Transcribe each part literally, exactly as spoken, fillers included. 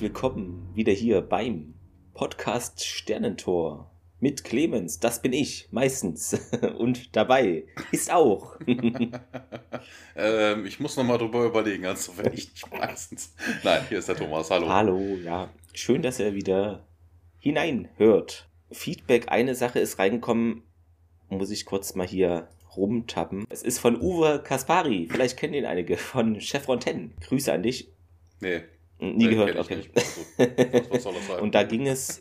Willkommen wieder hier beim Podcast Sternentor mit Clemens, das bin ich meistens und dabei ist auch. ähm, ich muss nochmal drüber überlegen, also wenn ich nicht meistens. Nein, hier ist der Thomas, hallo. Hallo, ja, schön, dass ihr wieder hineinhört. Feedback, eine Sache ist reingekommen, muss ich kurz mal hier rumtappen. Es ist von Uwe Kaspari, vielleicht kennen ihn einige, von Chef Ronten. Grüße an dich. Nee. Nie nee, gehört, okay. Was, was soll das sein? Und da ging es,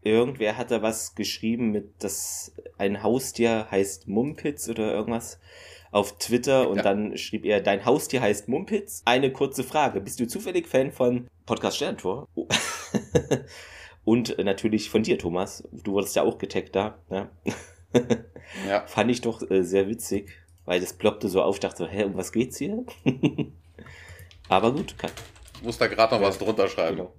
irgendwer hatte was geschrieben mit, dass ein Haustier heißt Mumpitz oder irgendwas auf Twitter und ja. Dann schrieb er, dein Haustier heißt Mumpitz? Eine kurze Frage, bist du zufällig Fan von Podcast Sternentor? Oh. Und natürlich von dir, Thomas, du wurdest ja auch getaggt da, ne? Ja. Fand ich doch sehr witzig, weil das ploppte so auf, dachte so, hä, um was geht's hier? Aber gut, kann... muss da gerade noch ja, was drunter schreiben. Genau.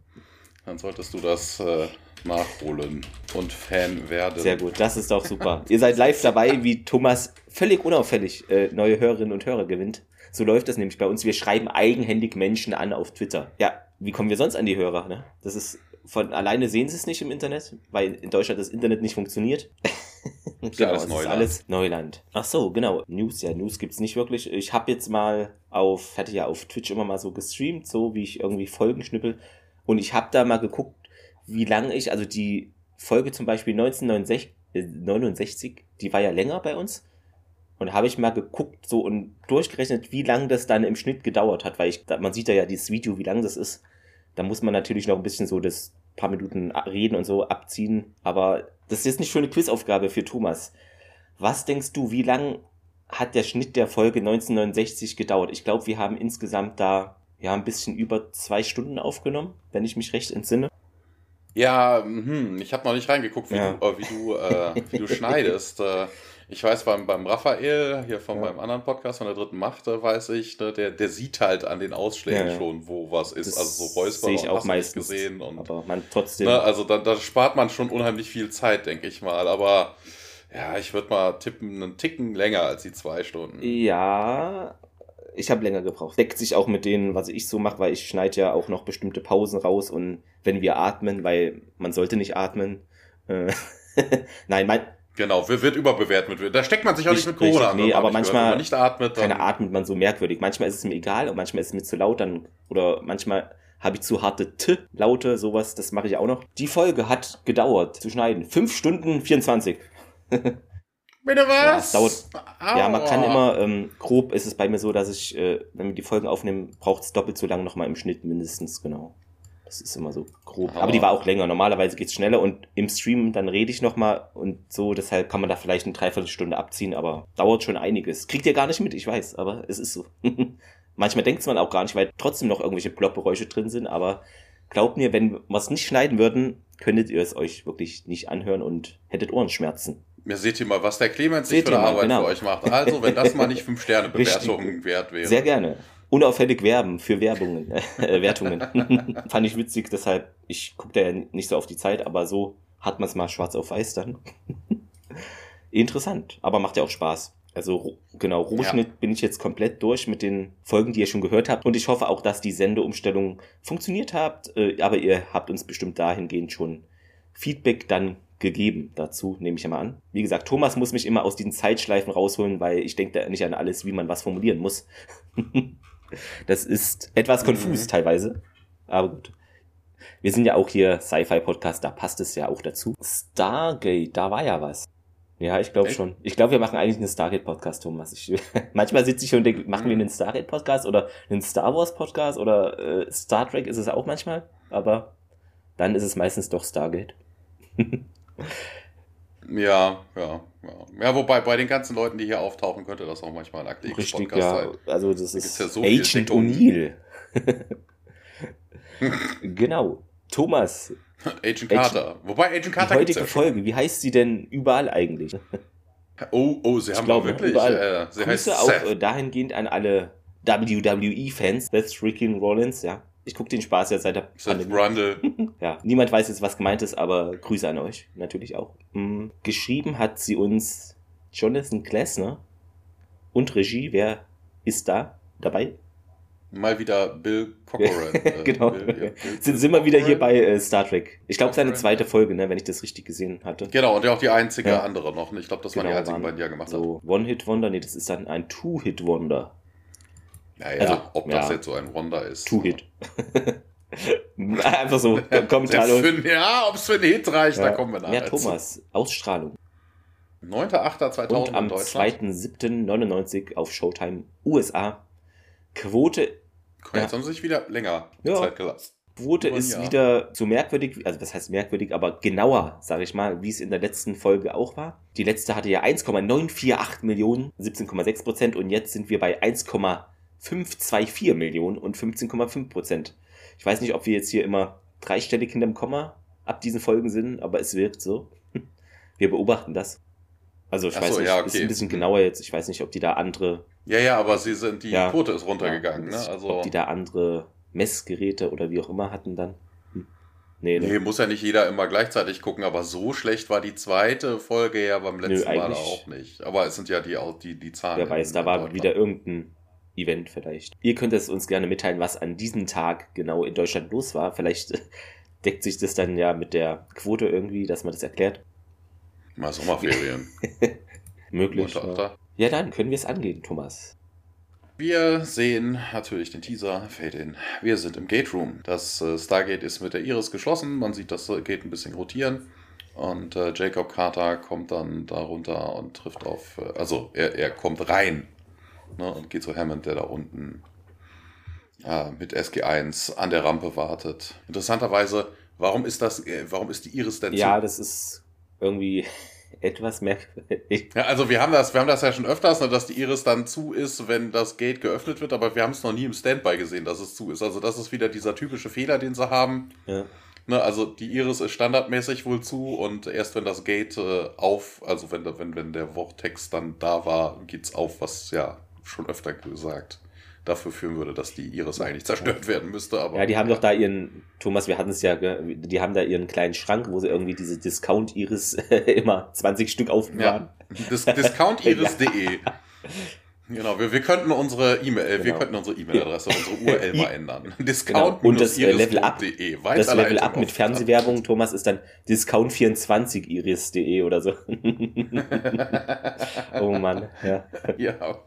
Dann solltest du das äh, nachholen und Fan werden. Sehr gut, das ist doch super. Ihr seid live dabei, wie Thomas völlig unauffällig äh, neue Hörerinnen und Hörer gewinnt. So läuft das nämlich bei uns. Wir schreiben eigenhändig Menschen an auf Twitter. Ja, wie kommen wir sonst an die Hörer? Ne? Das ist von alleine sehen sie es nicht im Internet, weil in Deutschland das Internet nicht funktioniert. Ist ja, genau, alles Neuland. Ist alles Neuland. Ach so, genau. News, ja, News gibt's nicht wirklich. Ich habe jetzt mal auf, hatte ja auf Twitch immer mal so gestreamt, so wie ich irgendwie Folgen schnippel. Und ich habe da mal geguckt, wie lange ich, also die Folge zum Beispiel neunzehnhundertneunundsechzig, die war ja länger bei uns. Und habe ich mal geguckt so und durchgerechnet, wie lange das dann im Schnitt gedauert hat. Weil ich, man sieht da ja dieses Video, wie lang das ist. Da muss man natürlich noch ein bisschen so das paar Minuten reden und so abziehen. Aber das ist jetzt eine schöne Quizaufgabe für Thomas. Was denkst du, wie lang hat der Schnitt der Folge neunzehnhundertneunundsechzig gedauert? Ich glaube, wir haben insgesamt da ja ein bisschen über zwei Stunden aufgenommen, wenn ich mich recht entsinne. Ja, hm, ich habe noch nicht reingeguckt, wie ja. du, äh, wie, du äh, wie du schneidest. Äh, ich weiß, beim, beim Raphael, hier von ja. meinem anderen Podcast, von der dritten Macht, äh, weiß ich, ne, der, der sieht halt an den Ausschlägen ja, ja. schon, wo was ist. Das also so Räusper und auch hast meistens nicht gesehen. Und, aber man trotzdem... Ne, also da, da spart man schon unheimlich viel Zeit, denke ich mal. Aber ja, ich würde mal tippen, einen Ticken länger als die zwei Stunden. Ja... Ich habe länger gebraucht. Deckt sich auch mit denen, was ich so mache, weil ich schneide ja auch noch bestimmte Pausen raus und wenn wir atmen, weil man sollte nicht atmen. Äh, Nein, mein... Genau, wird überbewertet mit... Da steckt man sich auch nicht, nicht mit Corona an. Nee, aber manchmal... Wenn man nicht atmet, dann... Keine atmet man so merkwürdig. Manchmal ist es mir egal und manchmal ist es mir zu laut dann... Oder manchmal habe ich zu harte T-Laute, sowas, das mache ich auch noch. Die Folge hat gedauert zu schneiden. fünf Stunden vierundzwanzig. Bitte was? Ja, dauert. Ja, man kann immer, ähm, grob ist es bei mir so, dass ich, äh, wenn wir die Folgen aufnehmen, braucht es doppelt so lang nochmal im Schnitt mindestens, genau. Das ist immer so grob. Aua. Aber die war auch länger, normalerweise geht's schneller und im Stream dann rede ich nochmal und so, deshalb kann man da vielleicht eine Dreiviertelstunde abziehen, aber dauert schon einiges. Kriegt ihr gar nicht mit, ich weiß, aber es ist so. Manchmal denkt's man auch gar nicht, weil trotzdem noch irgendwelche Plop-Geräusche drin sind, aber glaubt mir, wenn wir es nicht schneiden würden, könntet ihr es euch wirklich nicht anhören und hättet Ohrenschmerzen. Mir seht ihr mal, was der Clemens sich für eine Arbeit genau. für euch macht. Also, wenn das mal nicht fünf Sterne Bewertungen wert wäre. Sehr gerne. Unauffällig werben für Werbungen, äh, Wertungen. Fand ich witzig, deshalb, ich gucke da ja nicht so auf die Zeit, aber so hat man es mal schwarz auf weiß dann. Interessant, aber macht ja auch Spaß. Also genau, Rohschnitt ja. bin ich jetzt komplett durch mit den Folgen, die ihr schon gehört habt. Und ich hoffe auch, dass die Sendeumstellung funktioniert habt. Aber ihr habt uns bestimmt dahingehend schon Feedback dann gegeben dazu, nehme ich ja mal an. Wie gesagt, Thomas muss mich immer aus diesen Zeitschleifen rausholen, weil ich denke da nicht an alles, wie man was formulieren muss. Das ist etwas konfus mhm. teilweise. Aber gut. Wir sind ja auch hier Sci-Fi-Podcast, da passt es ja auch dazu. Stargate, da war ja was. Ja, ich glaube schon. Ich glaube, wir machen eigentlich einen Stargate-Podcast, Thomas. Ich, manchmal sitze ich und denke, machen wir einen Stargate-Podcast oder einen Star-Wars-Podcast oder äh, Star Trek ist es auch manchmal, aber dann ist es meistens doch Stargate. Ja, ja, ja. Ja, wobei bei den ganzen Leuten, die hier auftauchen, könnte das auch manchmal ein Akte X Podcast sein. Ja, also das da ist ja so Agent O'Neill. Genau. Thomas. Agent Carter. Agent, wobei Agent Carter gibt's ja schon. Die heutige Folge, wie heißt sie denn überall eigentlich? Oh, oh, sie ich haben glaube, wirklich. Äh, sie heißt auch Seth. Dahingehend an alle W W E-Fans. Seth freaking Rollins, ja. Ich gucke den Spaß jetzt seit der Seth Pandemie. Ja, niemand weiß jetzt, was gemeint ist, aber Grüße an euch natürlich auch. Mhm. Geschrieben hat sie uns Jonathan Klessner und Regie. Wer ist da dabei? Mal wieder Bill Cochran. Äh, genau. Bill, ja, Bill, sind sind wir wieder hier bei äh, Star Trek. Ich glaube, seine zweite Folge, ne, wenn ich das richtig gesehen hatte. Genau, und ja auch die einzige ja. andere noch. Ich glaube, das genau, waren die einzigen beiden, die er gemacht so hat. One-Hit-Wonder, nee, das ist dann ein Two-Hit-Wonder. Naja, also, ob das ja. jetzt so ein Wonder ist. Two-Hit. Einfach so, Kommentar. Ja, ob es für einen Hit reicht, ja. da kommen wir nachher. Ja, Thomas, Ausstrahlung. neunter achter zweitausend und am zweiter siebter neunundneunzig auf Showtime U S A. Quote... Jetzt ja. haben sie sich wieder länger ja. Zeit gelassen. Quote ist ja. wieder so merkwürdig, also was heißt merkwürdig, aber genauer, sage ich mal, wie es in der letzten Folge auch war. Die letzte hatte ja eins Komma neun vier acht Millionen, siebzehn Komma sechs Prozent und jetzt sind wir bei eins Komma fünf zwei vier Millionen und fünfzehn Komma fünf Prozent. Ich weiß nicht, ob wir jetzt hier immer dreistellig hinterm Komma ab diesen Folgen sind, aber es wirkt so. Wir beobachten das. Also ich Ach weiß so, nicht, ja, okay. ist ein bisschen genauer jetzt, ich weiß nicht, ob die da andere... Ja, ja, aber sie sind, die ja, Quote ist runtergegangen. Ja, ne? Also ob die da andere Messgeräte oder wie auch immer hatten dann. Hm. Nee, nee, muss ja nicht jeder immer gleichzeitig gucken, aber so schlecht war die zweite Folge ja beim letzten Nö, Mal auch nicht. Aber es sind ja die, die, die Zahlen. Wer weiß, da war wieder irgendein Event vielleicht. Ihr könnt es uns gerne mitteilen, was an diesem Tag genau in Deutschland los war. Vielleicht deckt sich das dann ja mit der Quote irgendwie, dass man das erklärt. Mal Sommerferien. Möglich. Ja, dann können wir es angehen, Thomas. Wir sehen natürlich den Teaser, Fade-In. Wir sind im Gate Room. Das äh, Stargate ist mit der Iris geschlossen. Man sieht das Gate ein bisschen rotieren. Und äh, Jacob Carter kommt dann da runter und trifft auf... Äh, also, er, er kommt rein. Ne, und geht zu Hammond, der da unten äh, mit S G eins an der Rampe wartet. Interessanterweise, warum ist das? Äh, warum ist die Iris denn so? Ja, das ist irgendwie... etwas merkwürdig. Ja, also wir haben das, wir haben das ja schon öfters, ne, dass die Iris dann zu ist, wenn das Gate geöffnet wird, aber wir haben es noch nie im Standby gesehen, dass es zu ist. Also das ist wieder dieser typische Fehler, den sie haben. Ja. Ne, also die Iris ist standardmäßig wohl zu und erst wenn das Gate äh, auf, also wenn, wenn, wenn der Vortex dann da war, geht's auf, was ja schon öfter gesagt dafür führen würde, dass die Iris eigentlich zerstört werden müsste. Aber ja, die haben ja. doch da ihren, Thomas, wir hatten es ja, die haben da ihren kleinen Schrank, wo sie irgendwie diese Discount-Iris immer zwanzig Stück aufbewahren. Ja. Dis- Discount Iris punkt de ja. Genau, wir, wir könnten unsere E-Mail, genau. wir könnten unsere E-Mail-Adresse, unsere U R L mal ändern. Discount Iris punkt de. Genau. Und das Level-Up, das Level-Up mit Fernsehwerbung, Thomas, ist dann Discount vierundzwanzig Iris punkt de oder so. Oh Mann, ja. Ja.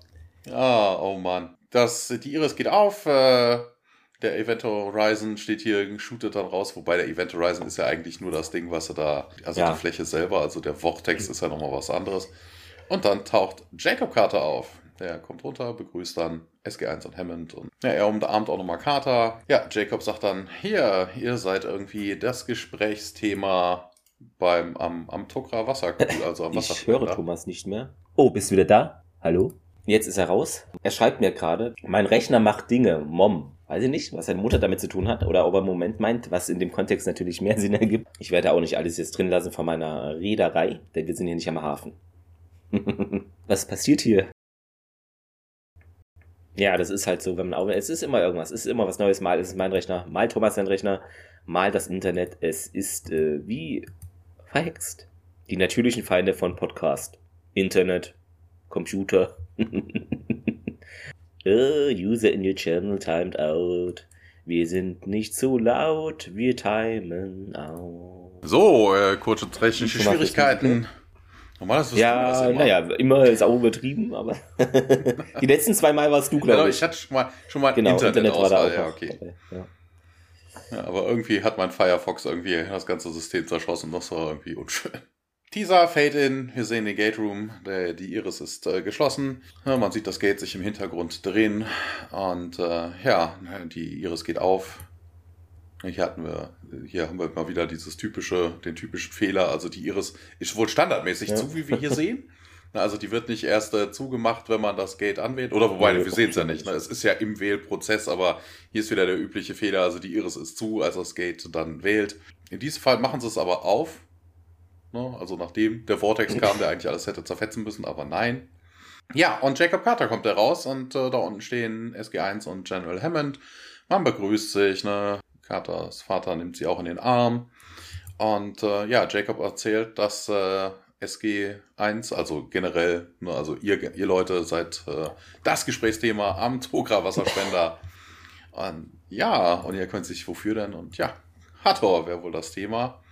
Ah, oh, oh Mann. Das, die Iris geht auf, äh, der Event Horizon steht hier, shootet dann raus, wobei der Event Horizon ist ja eigentlich nur das Ding, was er da, also ja. die Fläche selber, also der Vortex ist ja nochmal was anderes. Und dann taucht Jacob Carter auf, der kommt runter, begrüßt dann S G eins und Hammond und ja, er umarmt auch nochmal Carter. Ja, Jacob sagt dann, hier, ihr seid irgendwie das Gesprächsthema beim, am, am Tok'ra Wasserkühl, also am Wasserkühl. Ich höre Thomas nicht mehr. Oh, bist du wieder da? Hallo? Jetzt ist er raus. Er schreibt mir gerade, mein Rechner macht Dinge, Mom. Weiß ich nicht, was seine Mutter damit zu tun hat oder ob er im Moment meint, was in dem Kontext natürlich mehr Sinn ergibt. Ich werde auch nicht alles jetzt drin lassen von meiner Reederei, denn wir sind hier nicht am Hafen. Was passiert hier? Ja, das ist halt so, wenn man auch, es ist immer irgendwas, es ist immer was Neues. Mal ist es mein Rechner, mal Thomas sein Rechner, mal das Internet. Es ist äh, wie verhext. Die natürlichen Feinde von Podcast, Internet, Computer. Oh, User in your channel timed out. Wir sind nicht zu laut, wir timen out. So, äh, kurze technische Schwierigkeiten. Normal ist das ja, das immer. Naja, immer ist auch übertrieben, aber die letzten zwei Mal warst du, glaube ich. Ich hatte schon mal, schon mal genau, Internet, Internet war da auch. Ja, okay. Ja. Ja, aber irgendwie hat mein Firefox irgendwie das ganze System zerschossen. Das war irgendwie unschön. Teaser, Fade-In, wir sehen den Gate Room, der, die Iris ist äh, geschlossen, ja, man sieht das Gate sich im Hintergrund drehen und äh, ja, die Iris geht auf. Hier hatten wir, hier haben wir mal wieder dieses typische, den typischen Fehler, also die Iris ist wohl standardmäßig ja. zu, wie wir hier sehen. Also die wird nicht erst äh, zugemacht, wenn man das Gate anwählt, oder wobei, ja, wir sehen es ja nicht, ne? Es ist ja im Wählprozess, aber hier ist wieder der übliche Fehler, also die Iris ist zu, als das Gate dann wählt. In diesem Fall machen sie es aber auf. Also nachdem der Vortex kam, der eigentlich alles hätte zerfetzen müssen, aber nein. Ja, und Jacob Carter kommt da raus und äh, da unten stehen S G eins und General Hammond. Man begrüßt sich, ne? Carters Vater nimmt sie auch in den Arm. Und äh, ja, Jacob erzählt, dass äh, S G eins, also generell, ne, also ihr, ihr Leute seid äh, das Gesprächsthema am Tok'ra-Wasserspender. Und ja, und ihr könnt sich wofür denn? Und ja, Hathor wäre wohl das Thema.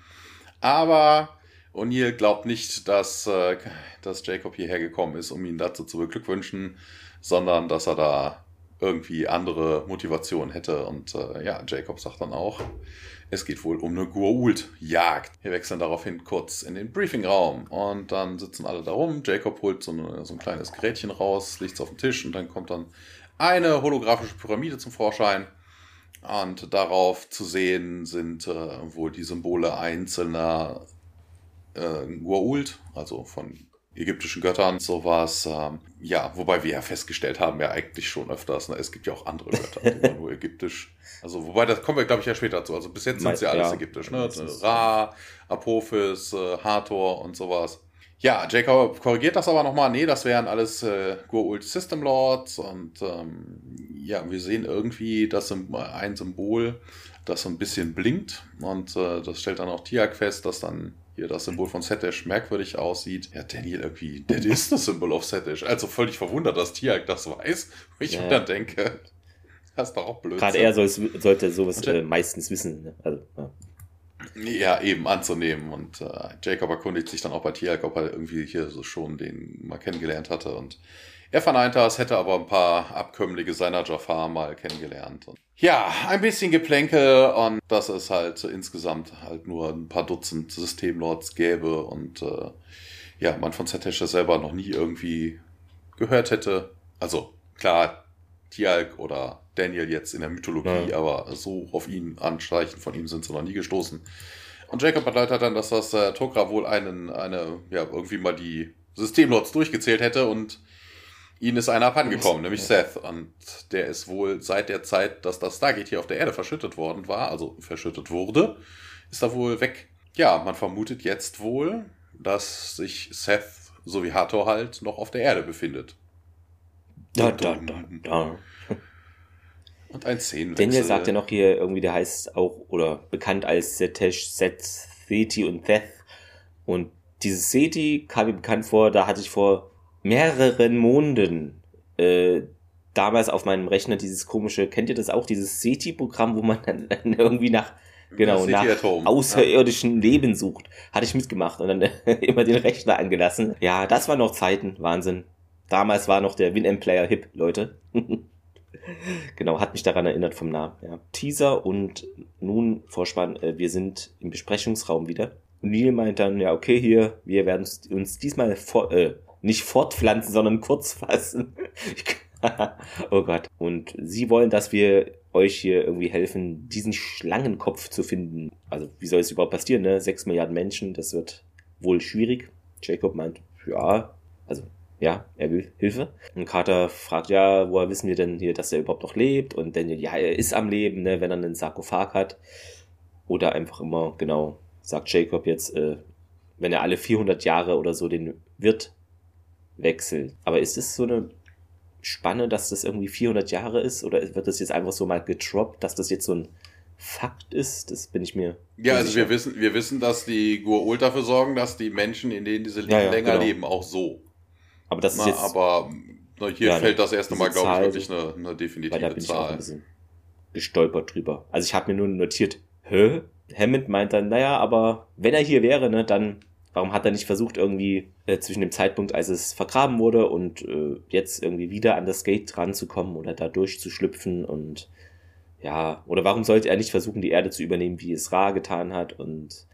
Aber O'Neill glaubt nicht, dass, äh, dass Jacob hierher gekommen ist, um ihn dazu zu beglückwünschen, sondern dass er da irgendwie andere Motivation hätte. Und äh, ja, Jacob sagt dann auch, es geht wohl um eine Goa'uld-Jagd. Wir wechseln daraufhin kurz in den Briefingraum und dann sitzen alle da rum. Jacob holt so, eine, so ein kleines Gerätchen raus, legt es auf den Tisch und dann kommt dann eine holographische Pyramide zum Vorschein. Und darauf zu sehen sind äh, wohl die Symbole einzelner Äh, Goa'uld, also von ägyptischen Göttern, sowas. Ähm, ja, wobei wir ja festgestellt haben, ja eigentlich schon öfters, ne? Es gibt ja auch andere Götter, die nur ägyptisch. Also wobei, das kommen wir, glaube ich, ja später zu. Also bis jetzt sind es ja alles ägyptisch, ne? Ra, Apophis, äh, Hathor und sowas. Ja, Jacob korrigiert das aber nochmal. Nee, das wären alles äh, Goa'uld System Lords. Und ähm, ja, wir sehen irgendwie das ein Symbol, das so ein bisschen blinkt. Und äh, das stellt dann auch Tiag fest, dass dann hier das Symbol von Setesh merkwürdig aussieht. Ja, Daniel irgendwie, das ist das Symbol auf Setesh. Also völlig verwundert, dass Tiag das weiß. Wo ich ja. mir dann denke, das ist doch auch blöd. Gerade er soll, sollte sowas äh, meistens wissen. Ne? Also, ja. ja, eben anzunehmen. Und äh, Jacob erkundigt sich dann auch bei Tiag, ob er irgendwie hier so schon den mal kennengelernt hatte. Und er verneint das, hätte aber ein paar Abkömmlinge seiner Jaffa mal kennengelernt. Und ja, ein bisschen Geplänkel und dass es halt insgesamt halt nur ein paar Dutzend Systemlords gäbe und äh, ja, man von Setesh selber noch nie irgendwie gehört hätte. Also klar, Tiag oder Daniel jetzt in der Mythologie, ja. aber so auf ihn anstreichen, von ihm sind sie noch nie gestoßen. Und Jacob erläutert dann, dass das äh, Tok'ra wohl einen, eine, ja, irgendwie mal die Systemlords durchgezählt hätte und ihnen ist einer abhandengekommen, nämlich Seth. Und der ist wohl seit der Zeit, dass das Stargate hier auf der Erde verschüttet worden war, also verschüttet wurde, ist da wohl weg. Ja, man vermutet jetzt wohl, dass sich Seth, so wie Hathor halt, noch auf der Erde befindet. Da, da, da, da. Und ein Szenenwechsel. Daniel sagt ja noch hier irgendwie, der heißt auch, oder bekannt als Setesh, Seth, Seti und Seth. Und dieses Seti kam mir bekannt vor, da hatte ich vor mehreren Monden äh, damals auf meinem Rechner dieses komische, kennt ihr das auch, dieses SETI-Programm, wo man dann, dann irgendwie nach, genau, nach außerirdischem ja. Leben sucht, hatte ich mitgemacht und dann äh, immer den Rechner angelassen. Ja, das waren noch Zeiten, Wahnsinn. Damals war noch der Win-Am-Player hip, Leute. Genau, hat mich daran erinnert vom Namen. Ja. Teaser und nun Vorspann, äh, wir sind im Besprechungsraum wieder. Und Neil meint dann, ja okay, hier, wir werden uns diesmal vor... Äh, nicht fortpflanzen, sondern kurz fassen. Oh Gott. Und sie wollen, dass wir euch hier irgendwie helfen, diesen Schlangenkopf zu finden. Also wie soll es überhaupt passieren, ne? Sechs Milliarden Menschen, das wird wohl schwierig. Jacob meint, ja, also ja, er will Hilfe. Und Carter fragt, ja, woher wissen wir denn hier, dass er überhaupt noch lebt? Und Daniel, ja, er ist am Leben, ne, wenn er einen Sarkophag hat. Oder einfach immer, genau, sagt Jacob jetzt, äh, wenn er alle vierhundert Jahre oder so den Wirt wechselt. Aber ist es so eine Spanne, dass das irgendwie vierhundert Jahre ist? Oder wird das jetzt einfach so mal getroppt, dass das jetzt so ein Fakt ist? Das bin ich mir Ja, unsicher. Also wir wissen, wir wissen, dass die Goa'uld dafür sorgen, dass die Menschen, in denen diese ja, ja, länger genau. leben, auch so. Aber das ist na, jetzt... Aber na, hier ja, fällt das erste Mal, glaube ich, wirklich eine, eine definitive Zahl. Da bin ich auch ein bisschen gestolpert drüber. Also ich habe mir nur notiert, hä? Hammond meint dann, naja, aber wenn er hier wäre, ne, dann... Warum hat er nicht versucht, irgendwie äh, zwischen dem Zeitpunkt, als es vergraben wurde und äh, jetzt irgendwie wieder an das Gate ranzukommen oder da durchzuschlüpfen und ja, oder warum sollte er nicht versuchen, die Erde zu übernehmen, wie es Ra getan hat und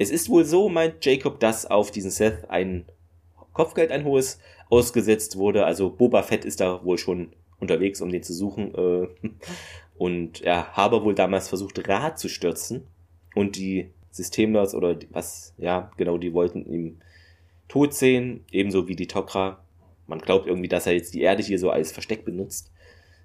Es ist wohl so, meint Jacob, dass auf diesen Seth ein Kopfgeld, ein hohes, ausgesetzt wurde. Also Boba Fett ist da wohl schon unterwegs, um den zu suchen. Und er habe wohl damals versucht, Ra zu stürzen. Und die Systemlords oder was, ja, genau, die wollten ihn tot sehen. Ebenso wie die Tok'ra. Man glaubt irgendwie, dass er jetzt die Erde hier so als Versteck benutzt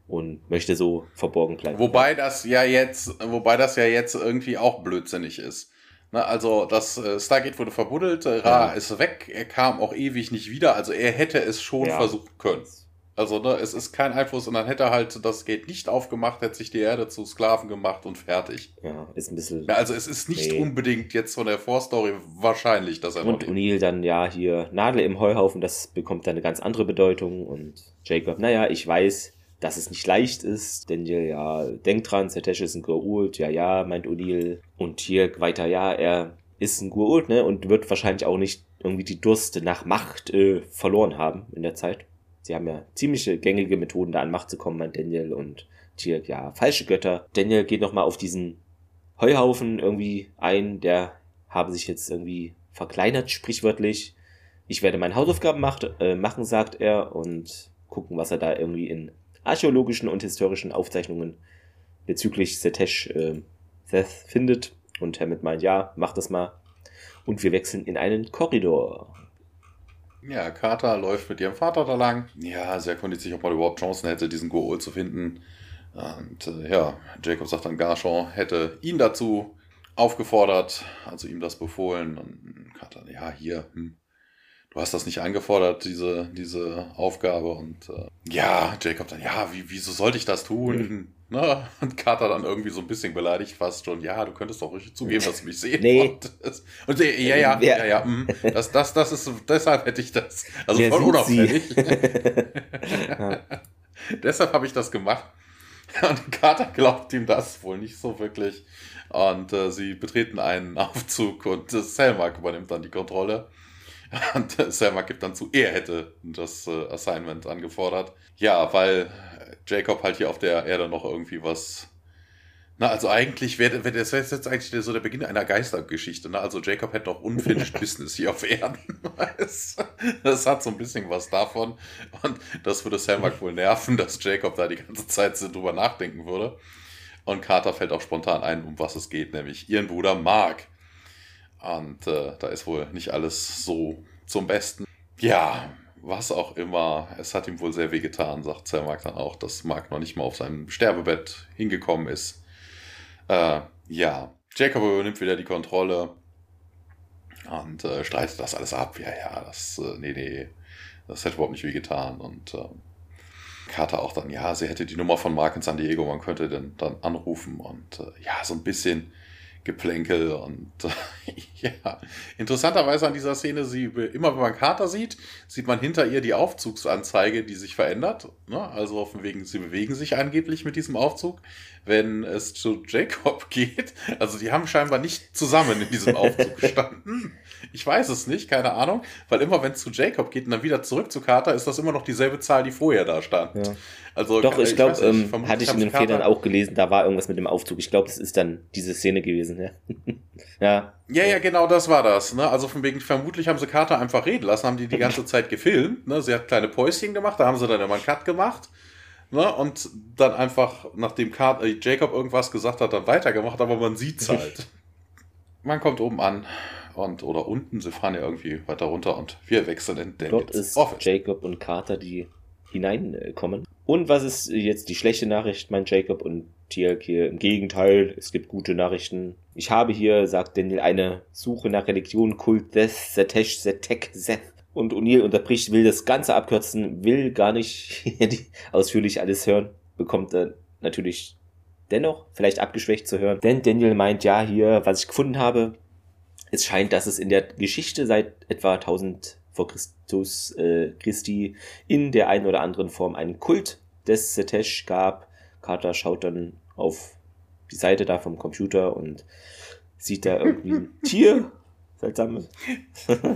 und möchte so verborgen bleiben. Wobei das ja jetzt, wobei das ja jetzt irgendwie auch blödsinnig ist. Ne, also das äh, Stargate wurde verbuddelt, Ra ja. ist weg, er kam auch ewig nicht wieder, also er hätte es schon ja. versuchen können. Also ne, es ist kein Einfluss, und dann hätte er halt das Gate nicht aufgemacht, hätte sich die Erde zu Sklaven gemacht und fertig. Ja, ist ein bisschen... Also es ist nicht nee. unbedingt jetzt von der Vorstory wahrscheinlich, dass er... Und O'Neill dann ja hier Nadel im Heuhaufen, das bekommt dann eine ganz andere Bedeutung, und Jacob, naja, ich weiß, dass es nicht leicht ist. Daniel, ja, denkt dran, Setesh ist ein Goa'uld, ja, ja, meint O'Neill. Und hier weiter, ja, er ist ein Goa'uld, ne, und wird wahrscheinlich auch nicht irgendwie die Durst nach Macht äh, verloren haben in der Zeit. Sie haben ja ziemliche gängige Methoden, da an Macht zu kommen, meint Daniel, und hier, ja, falsche Götter. Daniel geht nochmal auf diesen Heuhaufen irgendwie ein, der habe sich jetzt irgendwie verkleinert, sprichwörtlich. Ich werde meine Hausaufgaben macht, äh, machen, sagt er, und gucken, was er da irgendwie in archäologischen und historischen Aufzeichnungen bezüglich Setesh äh, Seth findet. Und Hammond meint, ja, mach das mal. Und wir wechseln in einen Korridor. Ja, Carter läuft mit ihrem Vater da lang. Ja, sie erkundigt sich, ob man überhaupt Chancen hätte, diesen Goa'uld zu finden. Und äh, ja, Jacob sagt dann, Garchomp hätte ihn dazu aufgefordert, also ihm das befohlen. Und Carter, ja, hier, hm. Du hast das nicht angefordert, diese, diese Aufgabe. Und äh, ja, Jacob dann, ja, wie, wieso sollte ich das tun? Mhm. Na, und Carter dann irgendwie so ein bisschen beleidigt fast schon, ja, du könntest doch richtig zugeben, dass du mich sehen nee. konntest. Und äh, ja, ja, ja, ja, ja mh, das, das, das ist, deshalb hätte ich das, also ja, voll unauffällig. Deshalb habe ich das gemacht. Und Carter glaubt ihm das wohl nicht so wirklich. Und äh, sie betreten einen Aufzug, und äh, Selma übernimmt dann die Kontrolle. Und äh, Selma gibt dann zu, er hätte das äh, Assignment angefordert. Ja, weil Jacob halt hier auf der Erde noch irgendwie was... Na, also eigentlich wäre wär, das wär jetzt eigentlich so der Beginn einer Geistergeschichte. Ne? Also Jacob hätte noch unfinished Business hier auf Erden. Das hat so ein bisschen was davon. Und das würde Selma wohl nerven, dass Jacob da die ganze Zeit so drüber nachdenken würde. Und Carter fällt auch spontan ein, um was es geht, nämlich ihren Bruder Mark. Und äh, da ist wohl nicht alles so zum Besten. Ja, was auch immer. Es hat ihm wohl sehr weh getan, sagt Zermark dann auch, dass Mark noch nicht mal auf seinem Sterbebett hingekommen ist. Äh, ja, Jacob übernimmt wieder die Kontrolle und äh, streitet das alles ab. Ja, ja, das, äh, nee, nee, das hätte überhaupt nicht weh getan. Und äh, Carter auch dann, ja, sie hätte die Nummer von Mark in San Diego, man könnte den dann anrufen. Und äh, ja, so ein bisschen... Geplänkel und ja, interessanterweise an dieser Szene, sie immer wenn man Carter sieht, sieht man hinter ihr die Aufzugsanzeige, die sich verändert, ne? Also auf dem Weg, sie bewegen sich angeblich mit diesem Aufzug, wenn es zu Jacob geht, also die haben scheinbar nicht zusammen in diesem Aufzug gestanden, ich weiß es nicht, keine Ahnung, weil immer wenn es zu Jacob geht und dann wieder zurück zu Carter, ist das immer noch dieselbe Zahl, die vorher da stand. Ja. Also, doch, ich glaube, ähm, hatte ich in den Federn auch gelesen, da war irgendwas mit dem Aufzug. Ich glaube, das ist dann diese Szene gewesen. Ja, ja. ja, ja, genau, das war das. Ne? Also von wegen, vermutlich haben sie Carter einfach reden lassen, haben die die ganze Zeit gefilmt. Ne? Sie hat kleine Päuschen gemacht, da haben sie dann immer einen Cut gemacht. Ne? Und dann einfach, nachdem Carter, äh, Jacob irgendwas gesagt hat, dann weitergemacht, aber man sieht's halt. Man kommt oben an und oder unten, sie fahren ja irgendwie weiter runter und wir wechseln in den Dort ist Office. Jacob und Carter, die hineinkommen. Und was ist jetzt die schlechte Nachricht, meint Jacob, und T L K hier? Im Gegenteil, es gibt gute Nachrichten. Ich habe hier, sagt Daniel, eine Suche nach Religion, Kult, Seth, Setesh, Setek, Seth. Und O'Neill unterbricht, will das Ganze abkürzen, will gar nicht ausführlich alles hören. Bekommt er natürlich dennoch vielleicht abgeschwächt zu hören. Denn Daniel meint, ja, hier, was ich gefunden habe, es scheint, dass es in der Geschichte seit etwa tausend vor Christus äh, Christi in der einen oder anderen Form einen Kult des Setesh gab. Carter schaut dann auf die Seite da vom Computer und sieht da irgendwie ein Tier. Seltsames.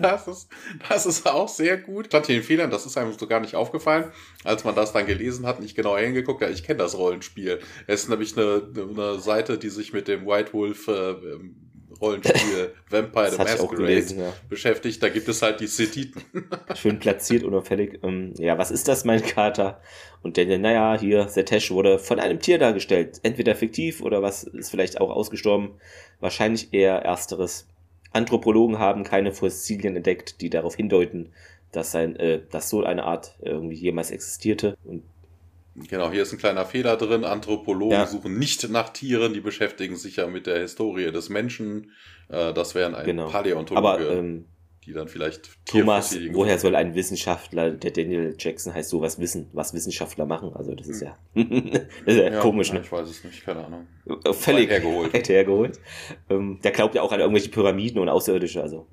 Das ist, das ist auch sehr gut. Stand hier in Fehlern, das ist einem so gar nicht aufgefallen. Als man das dann gelesen hat, nicht genau hingeguckt, ja, ich kenne das Rollenspiel. Es ist nämlich eine, eine Seite, die sich mit dem White Wolf äh, Rollenspiel Vampire the Masquerade gelesen, ja. beschäftigt, da gibt es halt die Setiten. Schön platziert, unauffällig. Ähm, ja, was ist das, mein Kater? Und der, naja, hier, Setesh wurde von einem Tier dargestellt. Entweder fiktiv oder was ist vielleicht auch ausgestorben. Wahrscheinlich eher Ersteres. Anthropologen haben keine Fossilien entdeckt, die darauf hindeuten, dass, sein, äh, dass so eine Art irgendwie jemals existierte. Und genau, hier ist ein kleiner Fehler drin. Anthropologen ja. suchen nicht nach Tieren, die beschäftigen sich ja mit der Historie des Menschen. Äh, das wären ein genau. Paläontologe, ähm, die dann vielleicht Thomas, Tierfossilien woher soll ein Wissenschaftler, der Daniel Jackson heißt, so was wissen, was Wissenschaftler machen? Also das ist ja, das ist ja, ja komisch, ne? Ich weiß es nicht, keine Ahnung. Völlig hergeholt. hergeholt. Ähm, der glaubt ja auch an irgendwelche Pyramiden und Außerirdische, also...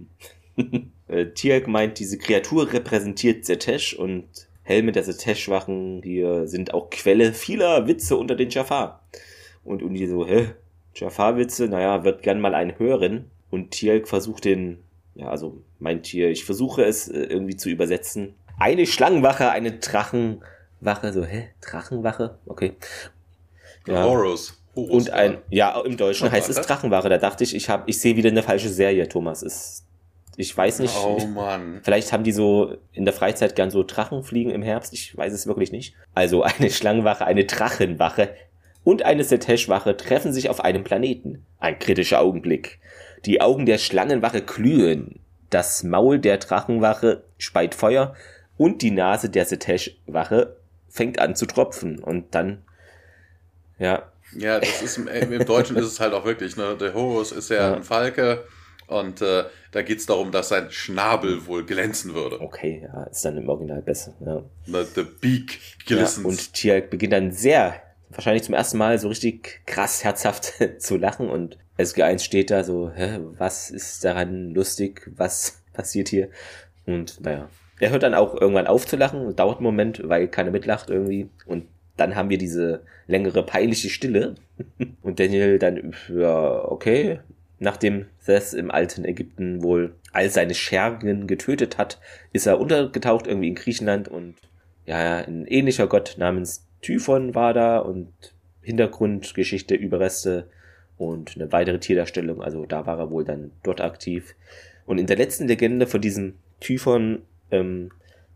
Tierk meint, diese Kreatur repräsentiert Setesh und Helme der Setesh-Wachen hier sind auch Quelle vieler Witze unter den Jaffa. Und Uni so, hä? Jaffa-Witze? Naja, wird gern mal einen hören. Und Tierk versucht den, ja, also meint hier, ich versuche es irgendwie zu übersetzen. Eine Schlangenwache, eine Drachenwache, so, hä? Drachenwache? Okay. Ja. Horus. Horus. Und ein, ja, im Deutschen heißt es Drachenwache. Da dachte ich, ich hab, ich sehe wieder eine falsche Serie, Thomas. Ist Ich weiß nicht, oh, Mann. Vielleicht haben die so in der Freizeit gern so Drachenfliegen im Herbst, ich weiß es wirklich nicht. Also eine Schlangenwache, eine Drachenwache und eine Setesh-Wache treffen sich auf einem Planeten. Ein kritischer Augenblick. Die Augen der Schlangenwache glühen, das Maul der Drachenwache speit Feuer und die Nase der Setesh-Wache fängt an zu tropfen und dann, ja. Ja, das ist im, im Deutschen ist es halt auch wirklich, ne? Der Horus ist ja, ja. ein Falke. Und äh, da geht's darum, dass sein Schnabel wohl glänzen würde. Okay, ja, ist dann im Original besser. Ja. Na, the beak glistens. Ja, und Tierk beginnt dann sehr, wahrscheinlich zum ersten Mal, so richtig krass herzhaft zu lachen. Und S G eins steht da so, hä, was ist daran lustig, was passiert hier? Und naja, er hört dann auch irgendwann auf zu lachen. Dauert einen Moment, weil keiner mitlacht irgendwie. Und dann haben wir diese längere, peinliche Stille. Und Daniel dann, ja, okay... Nachdem Seth im alten Ägypten wohl all seine Schergen getötet hat, ist er untergetaucht irgendwie in Griechenland und ja, ein ähnlicher Gott namens Typhon war da und Hintergrundgeschichte, Überreste und eine weitere Tierdarstellung, also da war er wohl dann dort aktiv. Und in der letzten Legende von diesem Typhon ähm,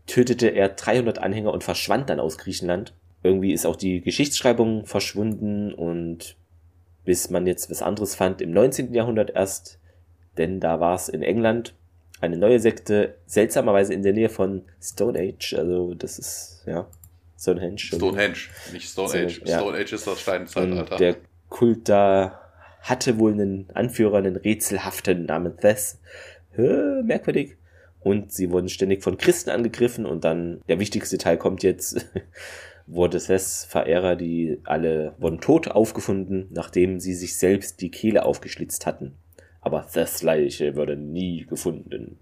tötete er dreihundert Anhänger und verschwand dann aus Griechenland. Irgendwie ist auch die Geschichtsschreibung verschwunden und bis man jetzt was anderes fand, im neunzehnten. Jahrhundert erst, denn da war es in England eine neue Sekte, seltsamerweise in der Nähe von Stonehenge, also das ist, ja, Stonehenge. Stonehenge, nicht Stonehenge, Stonehenge, ja. Stonehenge ist das Steinzeitalter. Und der Kult da hatte wohl einen Anführer, einen rätselhaften Namen Seth, merkwürdig, und sie wurden ständig von Christen angegriffen und dann, der wichtigste Teil kommt jetzt, wurde Seth-Verehrer, die alle wurden tot aufgefunden, nachdem sie sich selbst die Kehle aufgeschlitzt hatten. Aber Seths Leiche wurde nie gefunden.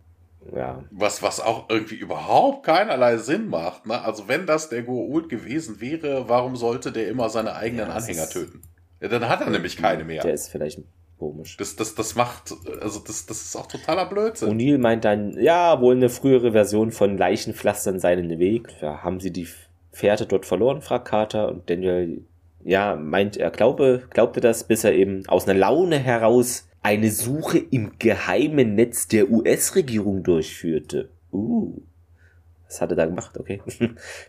Ja. Was, was auch irgendwie überhaupt keinerlei Sinn macht. Ne? Also wenn das der Goa'uld gewesen wäre, warum sollte der immer seine eigenen ja, Anhänger töten? Ja, dann hat er nämlich keine mehr. Der ist vielleicht komisch. Das, das, das macht, also das, das ist auch totaler Blödsinn. O'Neill meint dann, ja, wohl eine frühere Version von Leichenpflastern seinen Weg. Ja, haben sie die Fährte dort verloren, fragt Carter und Daniel, ja, meint er glaube, glaubte das, bis er eben aus einer Laune heraus eine Suche im geheimen Netz der U S-Regierung durchführte. Uh, was hat er da gemacht? Okay.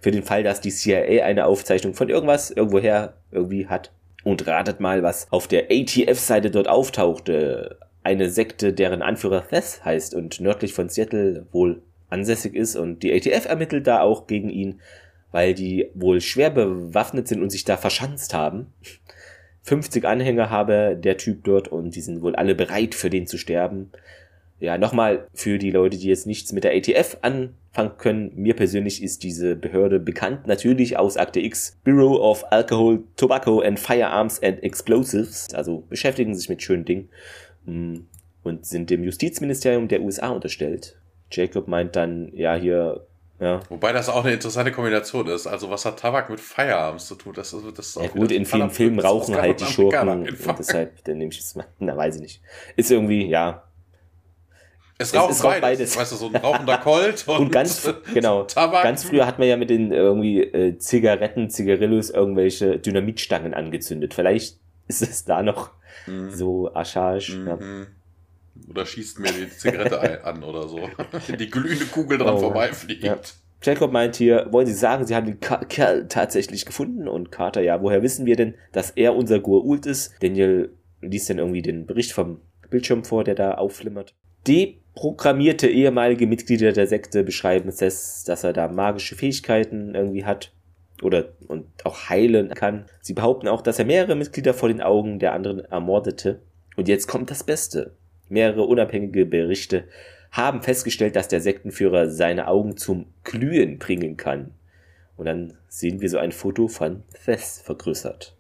Für den Fall, dass die C I A eine Aufzeichnung von irgendwas irgendwoher irgendwie hat. Und ratet mal, was auf der A T F-Seite dort auftauchte. Eine Sekte, deren Anführer Seth heißt und nördlich von Seattle wohl ansässig ist und die A T F ermittelt da auch gegen ihn, weil die wohl schwer bewaffnet sind und sich da verschanzt haben. fünfzig Anhänger habe der Typ dort und die sind wohl alle bereit, für den zu sterben. Ja, nochmal für die Leute, die jetzt nichts mit der A T F anfangen können. Mir persönlich ist diese Behörde bekannt, natürlich aus Akte X. Bureau of Alcohol, Tobacco and Firearms and Explosives. Also beschäftigen sich mit schönen Dingen und sind dem Justizministerium der U S A unterstellt. Jacob meint dann, ja, hier... Ja. Wobei das auch eine interessante Kombination ist. Also was hat Tabak mit Firearms zu tun? Das, das ist auch ja gut, in vielen Filmen rauchen halt die Schurken. Und deshalb, dann nehme ich es mal. Na, weiß ich nicht. Ist irgendwie, ja. Es, es rauchen ist beides. beides. Weißt du, so ein rauchender Colt und, und ganz, genau, Tabak. Ganz früher hat man ja mit den irgendwie äh, Zigaretten, Zigarillos irgendwelche Dynamitstangen angezündet. Vielleicht ist es da noch mhm. so archaisch. Mhm. Ja. Oder schießt mir die Zigarette an oder so. Wenn die glühende Kugel dran oh, vorbeifliegt. Ja. Jacob meint hier, wollen Sie sagen, Sie haben den Kerl tatsächlich gefunden? Und Carter, ja, woher wissen wir denn, dass er unser Goa'uld ist? Daniel liest dann irgendwie den Bericht vom Bildschirm vor, der da aufflimmert. Deprogrammierte ehemalige Mitglieder der Sekte beschreiben Seth, dass er da magische Fähigkeiten irgendwie hat. Oder und auch heilen kann. Sie behaupten auch, dass er mehrere Mitglieder vor den Augen der anderen ermordete. Und jetzt kommt das Beste. Mehrere unabhängige Berichte haben festgestellt, dass der Sektenführer seine Augen zum Glühen bringen kann. Und dann sehen wir so ein Foto von Seth vergrößert.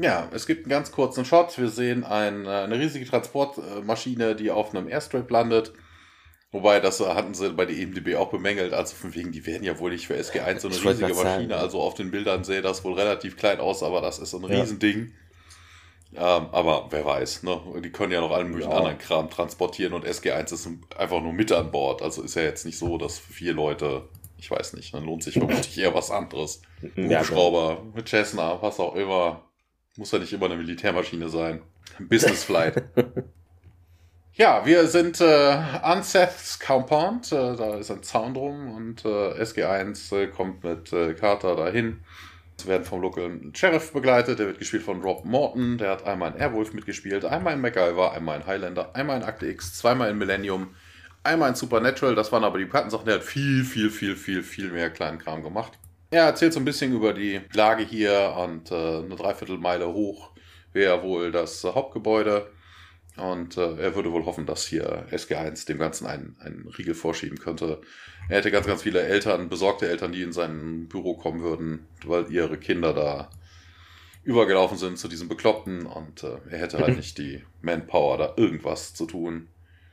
Ja, es gibt einen ganz kurzen Shot. Wir sehen ein, eine riesige Transportmaschine, die auf einem Airstrip landet. Wobei, das hatten sie bei der I M D B auch bemängelt, also von wegen, die werden ja wohl nicht für S G eins so eine ich riesige Maschine, also auf den Bildern sähe das wohl relativ klein aus, aber das ist so ein ja. Riesending. Ähm, aber wer weiß, ne? Die können ja noch allen möglichen ja. anderen Kram transportieren und S G eins ist einfach nur mit an Bord, also ist ja jetzt nicht so, dass vier Leute, ich weiß nicht, dann lohnt sich vermutlich eher was anderes. Hubschrauber, ja, Cessna, was auch immer, muss ja nicht immer eine Militärmaschine sein. Business Flight. Ja, wir sind äh, an Seths Compound, äh, da ist ein Zaun drum und äh, S G eins äh, kommt mit äh, Carter dahin. Sie werden vom lokalen Sheriff begleitet, der wird gespielt von Rob Morton, der hat einmal in Airwolf mitgespielt, einmal in MacGyver, einmal in Highlander, einmal in Akte X, zweimal in Millennium, einmal in Supernatural, das waren aber die bekannten Sachen, der hat viel, viel, viel, viel, viel mehr kleinen Kram gemacht. Er erzählt so ein bisschen über die Lage hier und äh, eine Dreiviertelmeile hoch wäre wohl das äh, Hauptgebäude. Und äh, er würde wohl hoffen, dass hier S G eins dem Ganzen einen, einen Riegel vorschieben könnte. Er hätte ganz, ganz viele Eltern, besorgte Eltern, die in sein Büro kommen würden, weil ihre Kinder da übergelaufen sind zu diesem Bekloppten. Und äh, er hätte halt nicht die Manpower, da irgendwas zu tun.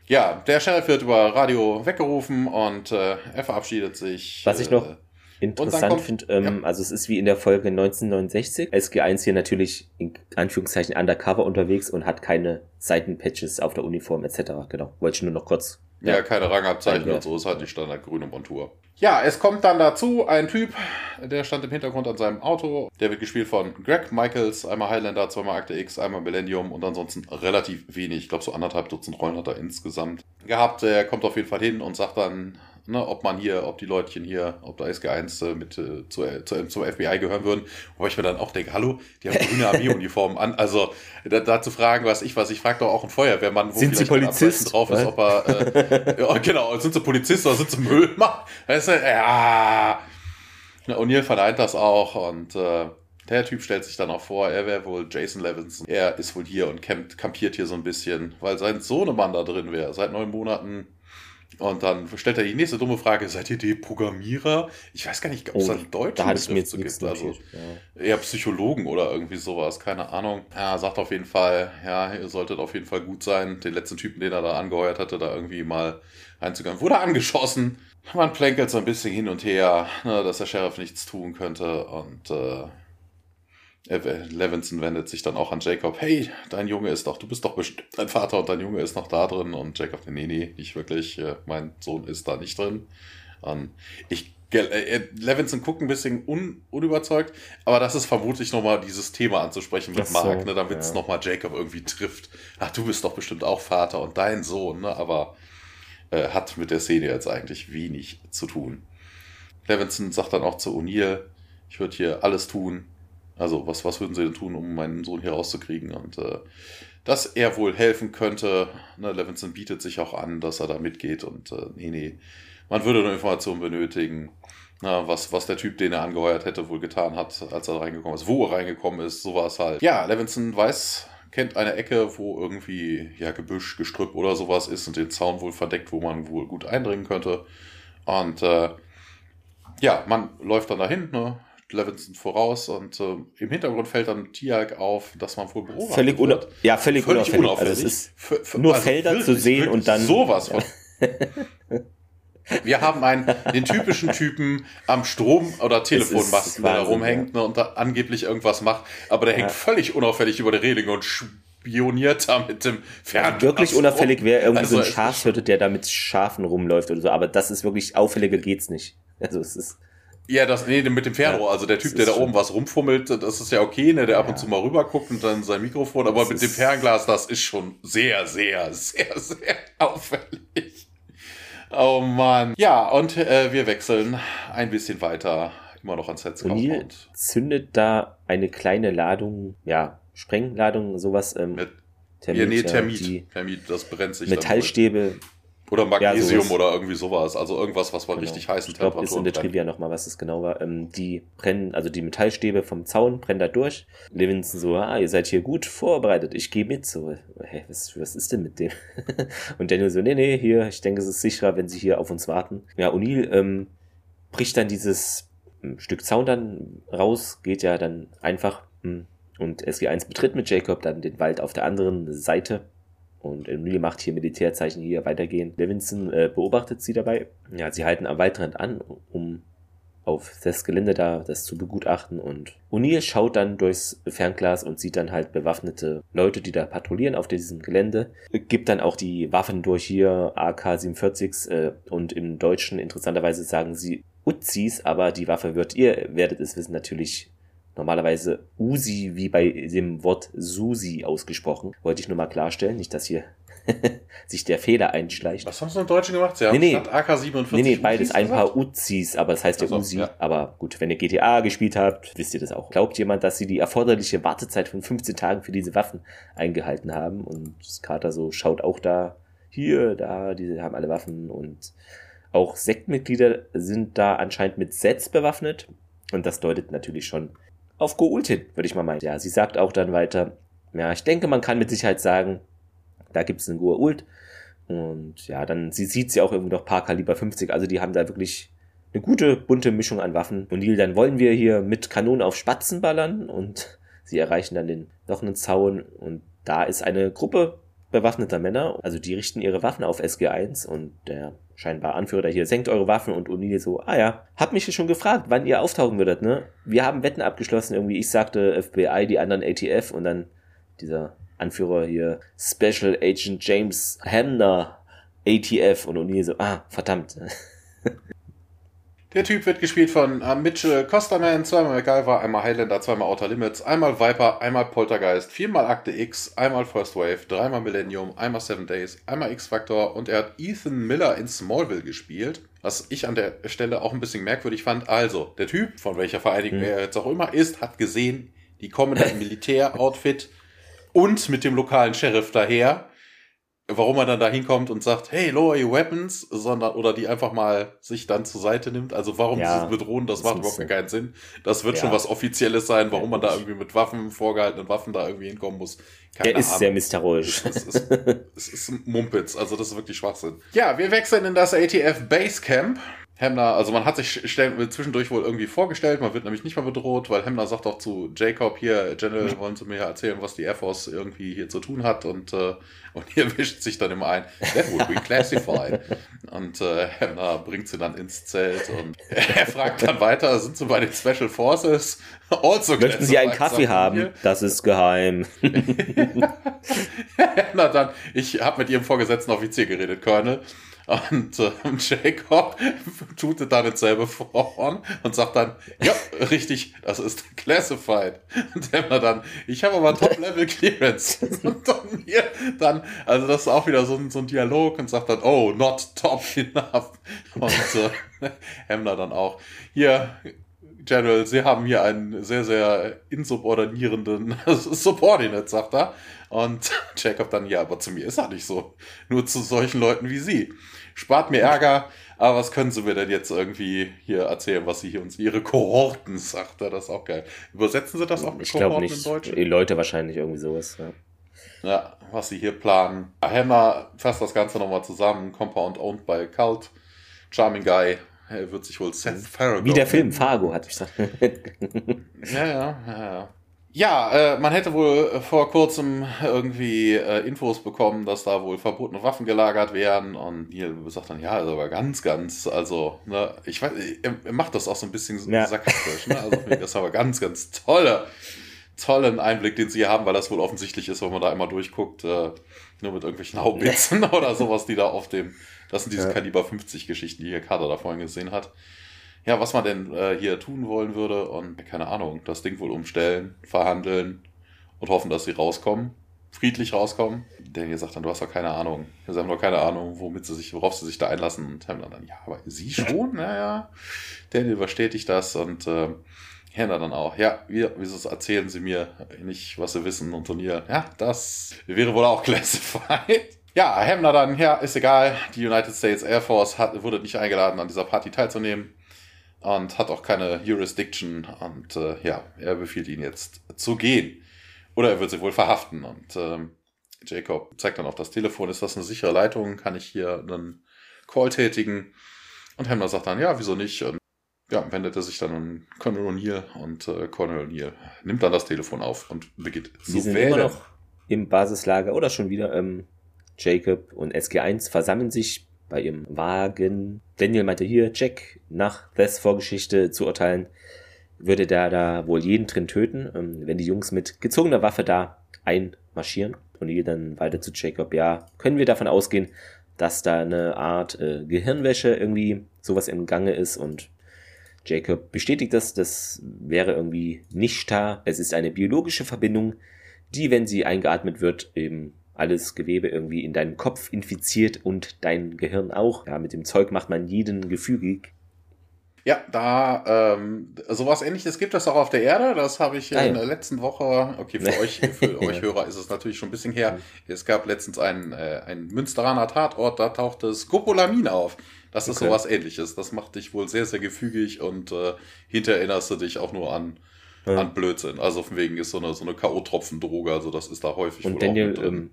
Ja, der Sheriff wird über Radio weggerufen und äh, er verabschiedet sich. Was ich noch... Äh, interessant finde, ähm, ja. also es ist wie in der Folge neunzehnhundertneunundsechzig. S G eins hier natürlich in Anführungszeichen undercover unterwegs und hat keine Seitenpatches auf der Uniform et cetera. Genau, wollte ich nur noch kurz. Ja, ja keine Rangabzeichen und so, es hat die standardgrüne Montur. Ja, es kommt dann dazu ein Typ, der stand im Hintergrund an seinem Auto. Der wird gespielt von Greg Michaels, einmal Highlander, zweimal Akte X, einmal Millennium und ansonsten relativ wenig. Ich glaube so anderthalb Dutzend Rollen hat er insgesamt gehabt. Er kommt auf jeden Fall hin und sagt dann... Ne, ob man hier, ob die Leutchen hier, ob da S G eins äh, mit äh, zu, äh, zu, zum F B I gehören würden, wo ich mir dann auch denke, hallo, die haben grüne Armeeuniformen an, also da, da zu fragen, was ich, was ich frage doch auch einen Feuerwehrmann, wo sind sie Polizist drauf ist, ob er, äh, ja, genau, sind sie Polizist oder sind sie Müllmann, weißt du, ja, O'Neill verneint das auch und äh, der Typ stellt sich dann auch vor, er wäre wohl Jason Levinson, er ist wohl hier und campt, campiert hier so ein bisschen, weil sein Sohnemann da drin wäre, seit neun Monaten. Und dann stellt er die nächste dumme Frage, seid ihr Deprogrammierer? Ich weiß gar nicht, ob es oh, einen deutschen Begriff zu gibt. Also ja. eher Psychologen oder irgendwie sowas, keine Ahnung. Er sagt auf jeden Fall, ja, ihr solltet auf jeden Fall gut sein. Den letzten Typen, den er da angeheuert hatte, da irgendwie mal einzugehen, wurde angeschossen. Man plänkelt so ein bisschen hin und her, ne, dass der Sheriff nichts tun könnte. Und äh, Levinson wendet sich dann auch an Jacob. Hey, dein Junge ist doch, du bist doch bestimmt dein Vater und dein Junge ist noch da drin. Und Jacob, nee, nee, nicht wirklich, mein Sohn ist da nicht drin. Und ich, äh, Levinson guckt ein bisschen un, unüberzeugt, aber das ist vermutlich nochmal dieses Thema anzusprechen mit das Mark, so, ne, damit es ja. nochmal Jacob irgendwie trifft. Ach, du bist doch bestimmt auch Vater und dein Sohn, ne, aber äh, hat mit der Szene jetzt eigentlich wenig zu tun. Levinson sagt dann auch zu O'Neill, ich würde hier alles tun, also was, was würden sie denn tun, um meinen Sohn hier rauszukriegen? Und äh, dass er wohl helfen könnte. Ne, Levinson bietet sich auch an, dass er da mitgeht. Und äh, nee, nee, man würde nur Informationen benötigen, na, was, was der Typ, den er angeheuert hätte, wohl getan hat, als er reingekommen ist. Wo er reingekommen ist, sowas halt. Ja, Levinson weiß, kennt eine Ecke, wo irgendwie ja Gebüsch, Gestrüpp oder sowas ist und den Zaun wohl verdeckt, wo man wohl gut eindringen könnte. Und äh, ja, man läuft dann dahin, ne? Levinson voraus und äh, im Hintergrund fällt dann Tiag auf, dass man wohl beobachtet völlig una- wird. Ja, völlig, völlig unauffällig. unauffällig. Also es ist f- f- nur also Felder wirklich, zu sehen und dann... sowas von. Wir haben einen, den typischen Typen am Strom- oder Telefonmasten, der da rumhängt ja. ne, und da angeblich irgendwas macht, aber der ja. hängt völlig unauffällig über der Reling und spioniert da mit dem Fernglas. Wirklich unauffällig wäre irgendwie also so ein Schafshirte, der da mit Schafen rumläuft oder so, aber das ist wirklich, auffälliger geht's nicht. Also es ist... Ja, das, nee, mit dem Fernrohr, also der Typ, der da oben was rumfummelt, das ist ja okay, ne, der ab und zu mal rüberguckt und dann sein Mikrofon, aber mit dem Fernglas, das ist schon sehr, sehr, sehr, sehr auffällig. Oh Mann. Ja, und äh, wir wechseln ein bisschen weiter, immer noch ans Set. O'Neill zündet da eine kleine Ladung, ja, Sprengladung, sowas. Ähm, mit, Termit, ja, nee, Termit, ja, Termit, das brennt sich. Metallstäbe. Oder Magnesium, ja, oder irgendwie sowas. Also irgendwas, was bei genau. richtig heißen ich glaub, Temperaturen ist in der brennt. Trivia nochmal, was es genau war. Ähm, die brennen, also die Metallstäbe vom Zaun brennen da durch. Levinson so, ah, ihr seid hier gut vorbereitet, ich gehe mit. So, hey, was, was ist denn mit dem? Und Daniel so, nee, nee, hier, ich denke, es ist sicherer, wenn sie hier auf uns warten. Ja, O'Neill ähm, bricht dann dieses ähm, Stück Zaun dann raus, geht ja dann einfach. Mh, und S G eins betritt mit Jacob dann den Wald auf der anderen Seite. Und O'Neill macht hier Militärzeichen, hier weitergehen. Levinson äh, beobachtet sie dabei. Ja, sie halten am Waldrand an, um auf das Gelände da das zu begutachten. Und O'Neill schaut dann durchs Fernglas und sieht dann halt bewaffnete Leute, die da patrouillieren auf diesem Gelände. Gibt dann auch die Waffen durch hier, A K siebenundvierzigs. Äh, und im Deutschen, interessanterweise, sagen sie Uzis, aber die Waffe wird, ihr werdet es wissen, natürlich normalerweise Uzi, wie bei dem Wort Susi ausgesprochen. Wollte ich nur mal klarstellen, nicht, dass hier sich der Fehler einschleicht. Was haben sie im Deutschen gemacht? Sie haben nee, statt A K siebenundvierzig Nee, nee, beides ein paar Uzis, aber das heißt ja also, Uzi. Ja. Aber gut, wenn ihr G T A gespielt habt, wisst ihr das auch. Glaubt jemand, dass sie die erforderliche Wartezeit von fünfzehn Tagen für diese Waffen eingehalten haben? Und Carter so schaut auch da, hier, da, die haben alle Waffen. Und auch Sektmitglieder sind da anscheinend mit Sets bewaffnet. Und das deutet natürlich schon auf Goa'uld hin, würde ich mal meinen. Ja, sie sagt auch dann weiter, ja, ich denke, man kann mit Sicherheit sagen, da gibt es einen Goa'uld. Und ja, dann sie sieht sie auch irgendwie noch paar Kaliber fünfzig, also die haben da wirklich eine gute, bunte Mischung an Waffen. O'Neill, dann wollen wir hier mit Kanonen auf Spatzen ballern und sie erreichen dann den, noch einen Zaun und da ist eine Gruppe bewaffneter Männer, also die richten ihre Waffen auf S G eins und der scheinbar Anführer da hier, senkt eure Waffen und O'Neill so, ah ja, hab mich schon gefragt, wann ihr auftauchen würdet, ne? Wir haben Wetten abgeschlossen, irgendwie, ich sagte F B I, die anderen A T F und dann dieser Anführer hier, Special Agent James Hammond, A T F und O'Neill so, ah, verdammt. Der Typ wird gespielt von uh, Mitchell Costerman, zweimal MacGyver, einmal Highlander, zweimal Outer Limits, einmal Viper, einmal Poltergeist, viermal Akte X, einmal First Wave, dreimal Millennium, einmal Seven Days, einmal X-Factor und er hat Ethan Miller in Smallville gespielt, was ich an der Stelle auch ein bisschen merkwürdig fand. Also, der Typ, von welcher Vereinigung mhm. er jetzt auch immer ist, hat gesehen, die kommen im Militäroutfit und mit dem lokalen Sheriff daher. Warum er dann da hinkommt und sagt, hey, lower your weapons, sondern oder die einfach mal sich dann zur Seite nimmt. Also warum ja, dieses Bedrohen, das, das macht überhaupt keinen Sinn. Das wird ja. schon was Offizielles sein, warum ja, man da irgendwie mit Waffen, vorgehaltenen Waffen da irgendwie hinkommen muss. Keine Der ist Ahnung. Sehr misteriös. Es ist, ist, ist, ist Mumpitz, also das ist wirklich Schwachsinn. Ja, wir wechseln in das A T F Basecamp. Hemner, also man hat sich stell- zwischendurch wohl irgendwie vorgestellt, man wird nämlich nicht mehr bedroht, weil Hemner sagt auch zu Jacob hier, General, wollen Sie mir erzählen, was die Air Force irgendwie hier zu tun hat und äh, und hier wischt sich dann immer ein, that would be classified. Und äh, Hemner bringt sie dann ins Zelt und er fragt dann weiter, sind Sie bei den Special Forces? Also möchten Sie einen Kaffee haben? Hier. Das ist geheim. Hemner dann, ich habe mit Ihrem vorgesetzten Offizier geredet, Colonel. Und äh, Jacob tutet dann dasselbe vorn und sagt dann, ja, richtig, das ist classified. Und Hemner dann, ich habe aber Top-Level-Clearance. Und dann hier, dann, also das ist auch wieder so ein, so ein Dialog und sagt dann, oh, not top enough. Und äh, Hemner dann auch, hier, General, Sie haben hier einen sehr, sehr insubordinierenden Subordinate, sagt er. Und Jacob dann, ja, aber zu mir ist er nicht so. Nur zu solchen Leuten wie Sie. Spart mir Ärger, aber was können Sie mir denn jetzt irgendwie hier erzählen, was Sie hier uns, Ihre Kohorten, sagt er, das ist auch geil. Übersetzen Sie das auch mit ich Kohorten nicht. In Deutsch? Die Leute wahrscheinlich irgendwie sowas, ja. Ja, was Sie hier planen. Hammer fasst das Ganze nochmal zusammen. Compound owned by Cult. Charming Guy. Er wird sich wohl Seth Fargo. Wie der Film Fargo, hatte ich gesagt. ja, ja, ja. Ja, äh, man hätte wohl vor kurzem irgendwie äh, Infos bekommen, dass da wohl verbotene Waffen gelagert werden. Und hier sagt dann, ja, sogar ganz, ganz, also, ne, ich weiß, er macht das auch so ein bisschen ja. sarkastisch, ne? Also, das ist aber ganz, ganz tolle, tollen Einblick, den sie hier haben, weil das wohl offensichtlich ist, wenn man da einmal durchguckt, äh, nur mit irgendwelchen Haubitzen oder sowas, die da auf dem. Das sind diese ja. Kaliber fünfzig Geschichten, die hier Carter da vorhin gesehen hat. ja, was man denn äh, hier tun wollen würde und keine Ahnung, das Ding wohl umstellen, verhandeln und hoffen, dass sie rauskommen, friedlich rauskommen. Daniel sagt dann, du hast doch keine Ahnung. Sie haben doch keine Ahnung, womit sie sich, worauf sie sich da einlassen. Und Hamlet dann, ja, aber sie schon? Naja. Daniel bestätigt das und äh, Hamlet dann auch, ja, wir, wieso erzählen sie mir nicht, was sie wissen und turnieren? Ja, das wäre wohl auch classified. Ja, Hamlet dann, ja, ist egal. Die United States Air Force hat, wurde nicht eingeladen, an dieser Party teilzunehmen und hat auch keine Jurisdiction. Und äh, ja, er befiehlt ihnen jetzt zu gehen. Oder er wird sie wohl verhaften. Und ähm, Jacob zeigt dann auf das Telefon, ist das eine sichere Leitung? Kann ich hier einen Call tätigen? Und Hamler sagt dann, ja, wieso nicht? Und ja, wendet er sich dann an Colonel O'Neill und äh, Colonel O'Neill nimmt dann das Telefon auf und beginnt zu wählen. Sie sind immer noch im Basislager oder schon wieder ähm, Jacob und S G eins versammeln sich bei ihrem Wagen. Daniel meinte hier, Jack, nach Thess Vorgeschichte zu urteilen, würde der da wohl jeden drin töten, ähm, wenn die Jungs mit gezogener Waffe da einmarschieren. Und hier dann weiter zu Jacob, ja, können wir davon ausgehen, dass da eine Art äh, Gehirnwäsche irgendwie sowas im Gange ist. Und Jacob bestätigt das, das wäre irgendwie nicht da. Es ist eine biologische Verbindung, die, wenn sie eingeatmet wird, eben alles Gewebe irgendwie in deinen Kopf infiziert und dein Gehirn auch. Ja, mit dem Zeug macht man jeden gefügig. Ja, da ähm, sowas Ähnliches gibt es auch auf der Erde. Das habe ich Nein. in der letzten Woche, okay, für euch für euch Hörer ist es natürlich schon ein bisschen her. Es gab letztens einen, äh, einen Münsteraner Tatort, da tauchte Skopolamin auf. Das ist okay. Sowas Ähnliches. Das macht dich wohl sehr, sehr gefügig und äh, hinterher erinnerst du dich auch nur an, ja. an Blödsinn. Also von wegen ist so eine, so eine K O-Tropfen-Droge, also das ist da häufig. Und wohl Daniel auch mit drin. Ähm,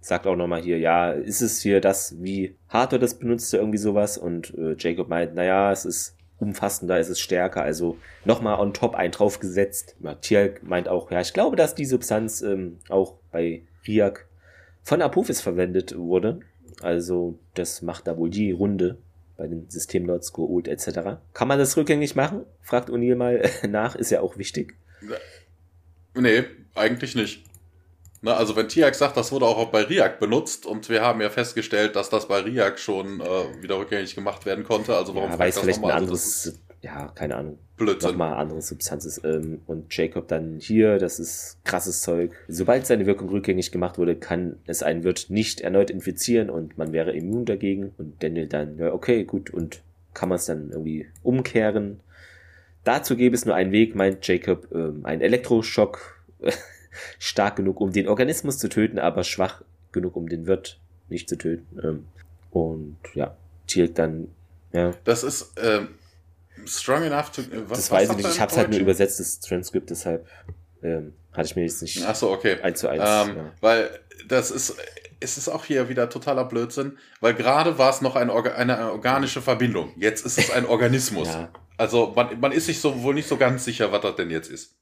sagt auch nochmal hier, ja, ist es hier das, wie Hathor das benutzte, irgendwie sowas? Und äh, Jacob meint, naja, es ist umfassender, ist es stärker, also nochmal on top einen draufgesetzt. Mathiel meint auch, ja, ich glaube, dass die Substanz ähm, auch bei Riak von Apophis verwendet wurde. Also das macht da wohl die Runde bei den Systemlords, Goa'uld et cetera. Kann man das rückgängig machen? Fragt O'Neill mal nach, ist ja auch wichtig. Nee, eigentlich nicht. Na, also wenn Tiak sagt, das wurde auch bei Riak benutzt und wir haben ja festgestellt, dass das bei Riak schon äh, wieder rückgängig gemacht werden konnte, also warum ja, weiß das vielleicht nochmal? Ein anderes, also ja, keine Ahnung, Blödsinn. Nochmal andere Substanz ähm, und Jacob dann hier, das ist krasses Zeug. Sobald seine Wirkung rückgängig gemacht wurde, kann es einen Wirt nicht erneut infizieren und man wäre immun dagegen und Daniel dann, ja okay, gut, und kann man es dann irgendwie umkehren? Dazu gäbe es nur einen Weg, meint Jacob, ähm, einen Elektroschock, stark genug, um den Organismus zu töten, aber schwach genug, um den Wirt nicht zu töten. Und ja, Tielk dann, ja. Das ist ähm, strong enough to... Was, das weiß ich nicht, ich hab's halt nur übersetzt, das Transkript, deshalb ähm, hatte ich mir jetzt nicht Ach so, okay. eins zu eins. Ähm, ja. Weil das ist, es ist auch hier wieder totaler Blödsinn, weil gerade war es noch eine, Orga- eine organische Verbindung, jetzt ist es ein Organismus. Ja. Also man, man ist sich so wohl nicht so ganz sicher, was das denn jetzt ist.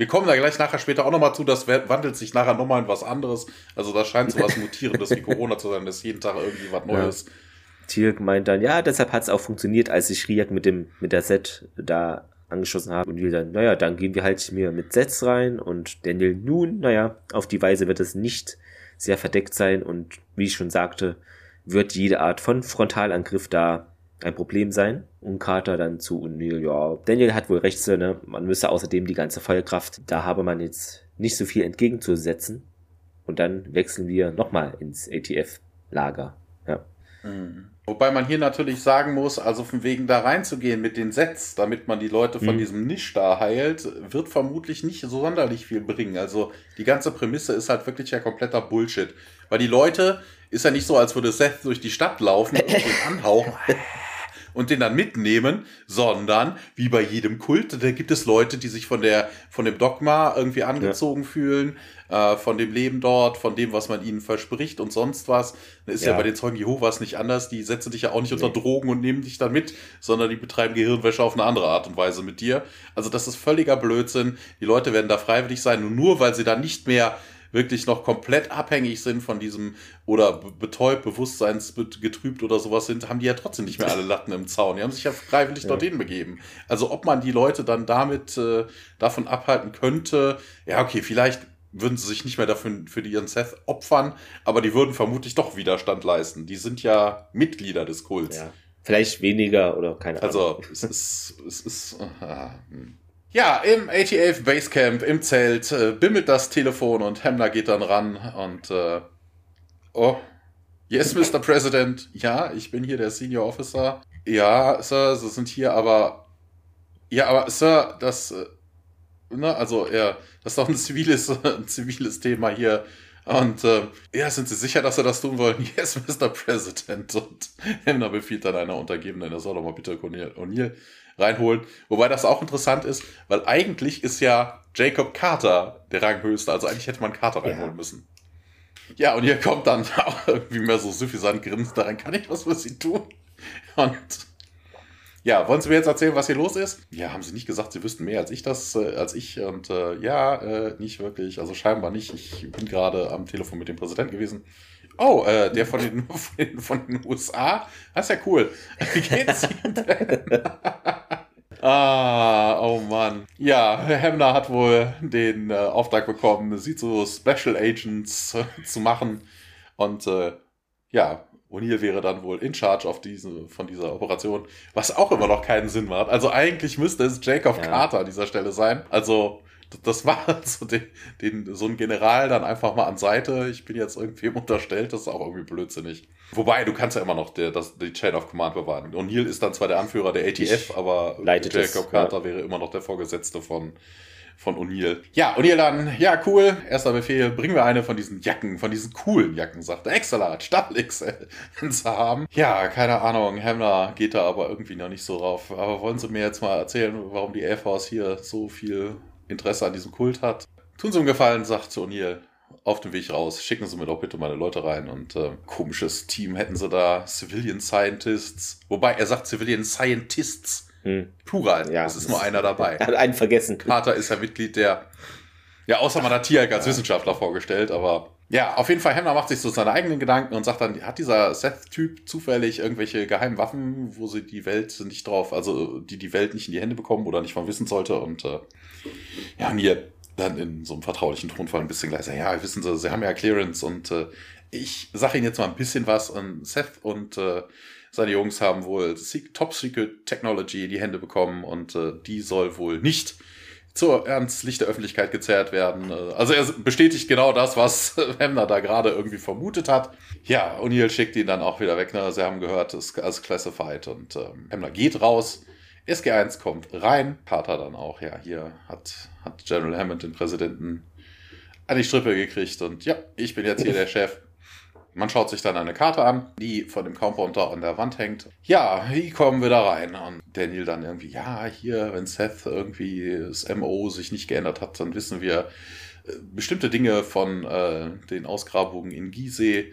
Wir kommen da gleich nachher später auch nochmal zu, das wandelt sich nachher nochmal in was anderes. Also da scheint so was Mutierendes wie Corona zu sein, dass jeden Tag irgendwie was Neues. Ja. Tielk meint dann, ja, deshalb hat es auch funktioniert, als ich Riak mit dem mit der Set da angeschossen habe. Und Daniel dann, naja, dann gehen wir halt hier mit Sets rein. Und Daniel, nun, naja, auf die Weise wird es nicht sehr verdeckt sein. Und wie ich schon sagte, wird jede Art von Frontalangriff da ein Problem sein. Und Carter dann zu O'Neill, ja, Daniel hat wohl recht, ne? Man müsse außerdem die ganze Feuerkraft, da habe man jetzt nicht so viel entgegenzusetzen. Und dann wechseln wir nochmal ins A T F-Lager. Ja. Mhm. Wobei man hier natürlich sagen muss, also von wegen da reinzugehen mit den Sets, damit man die Leute von mhm. diesem Nisch da heilt, wird vermutlich nicht so sonderlich viel bringen. Also die ganze Prämisse ist halt wirklich ja kompletter Bullshit. Weil die Leute, ist ja nicht so, als würde Seth durch die Stadt laufen und den anhauchen. Und den dann mitnehmen, sondern wie bei jedem Kult, da gibt es Leute, die sich von der von dem Dogma irgendwie angezogen ja. fühlen, äh, von dem Leben dort, von dem, was man ihnen verspricht und sonst was. Das ist ja, ja bei den Zeugen Jehovas nicht anders. Die setzen dich ja auch nicht unter nee. Drogen und nehmen dich dann mit, sondern die betreiben Gehirnwäsche auf eine andere Art und Weise mit dir. Also das ist völliger Blödsinn. Die Leute werden da freiwillig sein, und nur weil sie dann nicht mehr wirklich noch komplett abhängig sind von diesem oder betäubt, bewusstseinsgetrübt oder sowas sind, haben die ja trotzdem nicht mehr alle Latten im Zaun. Die haben sich ja freiwillig ja. dorthin begeben. Also ob man die Leute dann damit äh, davon abhalten könnte, ja okay, vielleicht würden sie sich nicht mehr dafür für die ihren Seth opfern, aber die würden vermutlich doch Widerstand leisten. Die sind ja Mitglieder des Kults. Ja. Vielleicht weniger oder keine Ahnung. Also, es ist... Es ist aha. Ja, im A T F Basecamp, im Zelt, äh, bimmelt das Telefon und Hemmler geht dann ran und äh, oh, yes, Mister President, ja, ich bin hier der Senior Officer. Ja, Sir, Sie sind hier, aber... Ja, aber Sir, das... Äh, ne, also, ja, das ist doch ein ziviles, ein ziviles Thema hier. Und äh, ja, sind Sie sicher, dass Sie das tun wollen? Yes, Mister President. Und Hemner befiehlt dann einer Untergebenen, er soll doch mal bitte O'Neill reinholen. Wobei das auch interessant ist, weil eigentlich ist ja Jacob Carter der Ranghöchste. Also eigentlich hätte man Carter reinholen ja. müssen. Ja, und hier kommt dann auch irgendwie mehr so süffisant grinsend rein. Kann ich was für Sie tun? Und ja, wollen Sie mir jetzt erzählen, was hier los ist? Ja, haben Sie nicht gesagt, Sie wüssten mehr als ich das, äh, als ich und äh, ja, äh, nicht wirklich, also scheinbar nicht. Ich bin gerade am Telefon mit dem Präsidenten gewesen. Oh, äh, der von den, von den, von den U S A? Das ist ja cool. Wie geht's Ihnen denn? Ah, oh Mann. Ja, Herr Hemner hat wohl den äh, Auftrag bekommen, sie zu Special Agents äh, zu machen und äh, ja, O'Neill wäre dann wohl in charge auf diese, von dieser Operation, was auch immer noch keinen Sinn macht. Also eigentlich müsste es Jacob ja. Carter an dieser Stelle sein. Also das war so, den, den, so ein General dann einfach mal an Seite. Ich bin jetzt irgendwem unterstellt, das ist auch irgendwie blödsinnig. Wobei, du kannst ja immer noch der, das, die Chain of Command bewahren. O'Neill ist dann zwar der Anführer der A T F, ich aber Jacob das, Carter ja. wäre immer noch der Vorgesetzte von... von O'Neill. Ja, O'Neill dann, ja, cool, erster Befehl, bringen wir eine von diesen Jacken, von diesen coolen Jacken, sagt er, Extra-Large, Double X L, zu haben. Ja, keine Ahnung, Hemner geht da aber irgendwie noch nicht so rauf. Aber wollen Sie mir jetzt mal erzählen, warum die Air Force hier so viel Interesse an diesem Kult hat? Tun Sie ihm Gefallen, sagt O'Neill, auf dem Weg raus, schicken Sie mir doch bitte meine Leute rein. Und äh, komisches Team hätten Sie da, Civilian Scientists, wobei er sagt Civilian Scientists, Hm. Plural, ja, es ist nur einer dabei. Er hat einen vergessen. Carter ist ja Mitglied der, ja, außer man hat Tiag als ja. Wissenschaftler vorgestellt, aber ja, auf jeden Fall, Hemner macht sich so seine eigenen Gedanken und sagt dann, hat dieser Seth-Typ zufällig irgendwelche geheimen Waffen, wo sie die Welt nicht drauf, also die die Welt nicht in die Hände bekommen oder nicht von wissen sollte und äh, ja, und hier dann in so einem vertraulichen Tonfall ein bisschen leiser, ja, wissen Sie, Sie haben ja Clearance und äh, ich sage Ihnen jetzt mal ein bisschen was und Seth und äh, seine Jungs haben wohl Top-Secret-Technology in die Hände bekommen und äh, die soll wohl nicht zur, ans Licht der Öffentlichkeit gezerrt werden. Also er bestätigt genau das, was Hemner da gerade irgendwie vermutet hat. Ja, O'Neill schickt ihn dann auch wieder weg. Ne? Sie haben gehört, es ist classified und ähm, Hemner geht raus. S G eins kommt rein. Carter dann auch. Ja, hier hat, hat General Hammond den Präsidenten an die Strippe gekriegt und ja, ich bin jetzt hier der Chef. Man schaut sich dann eine Karte an, die von dem Compound an der Wand hängt. Ja, wie kommen wir da rein? Und Daniel dann irgendwie, ja, hier, wenn Seth irgendwie das M O sich nicht geändert hat, dann wissen wir äh, bestimmte Dinge von äh, den Ausgrabungen in Gizeh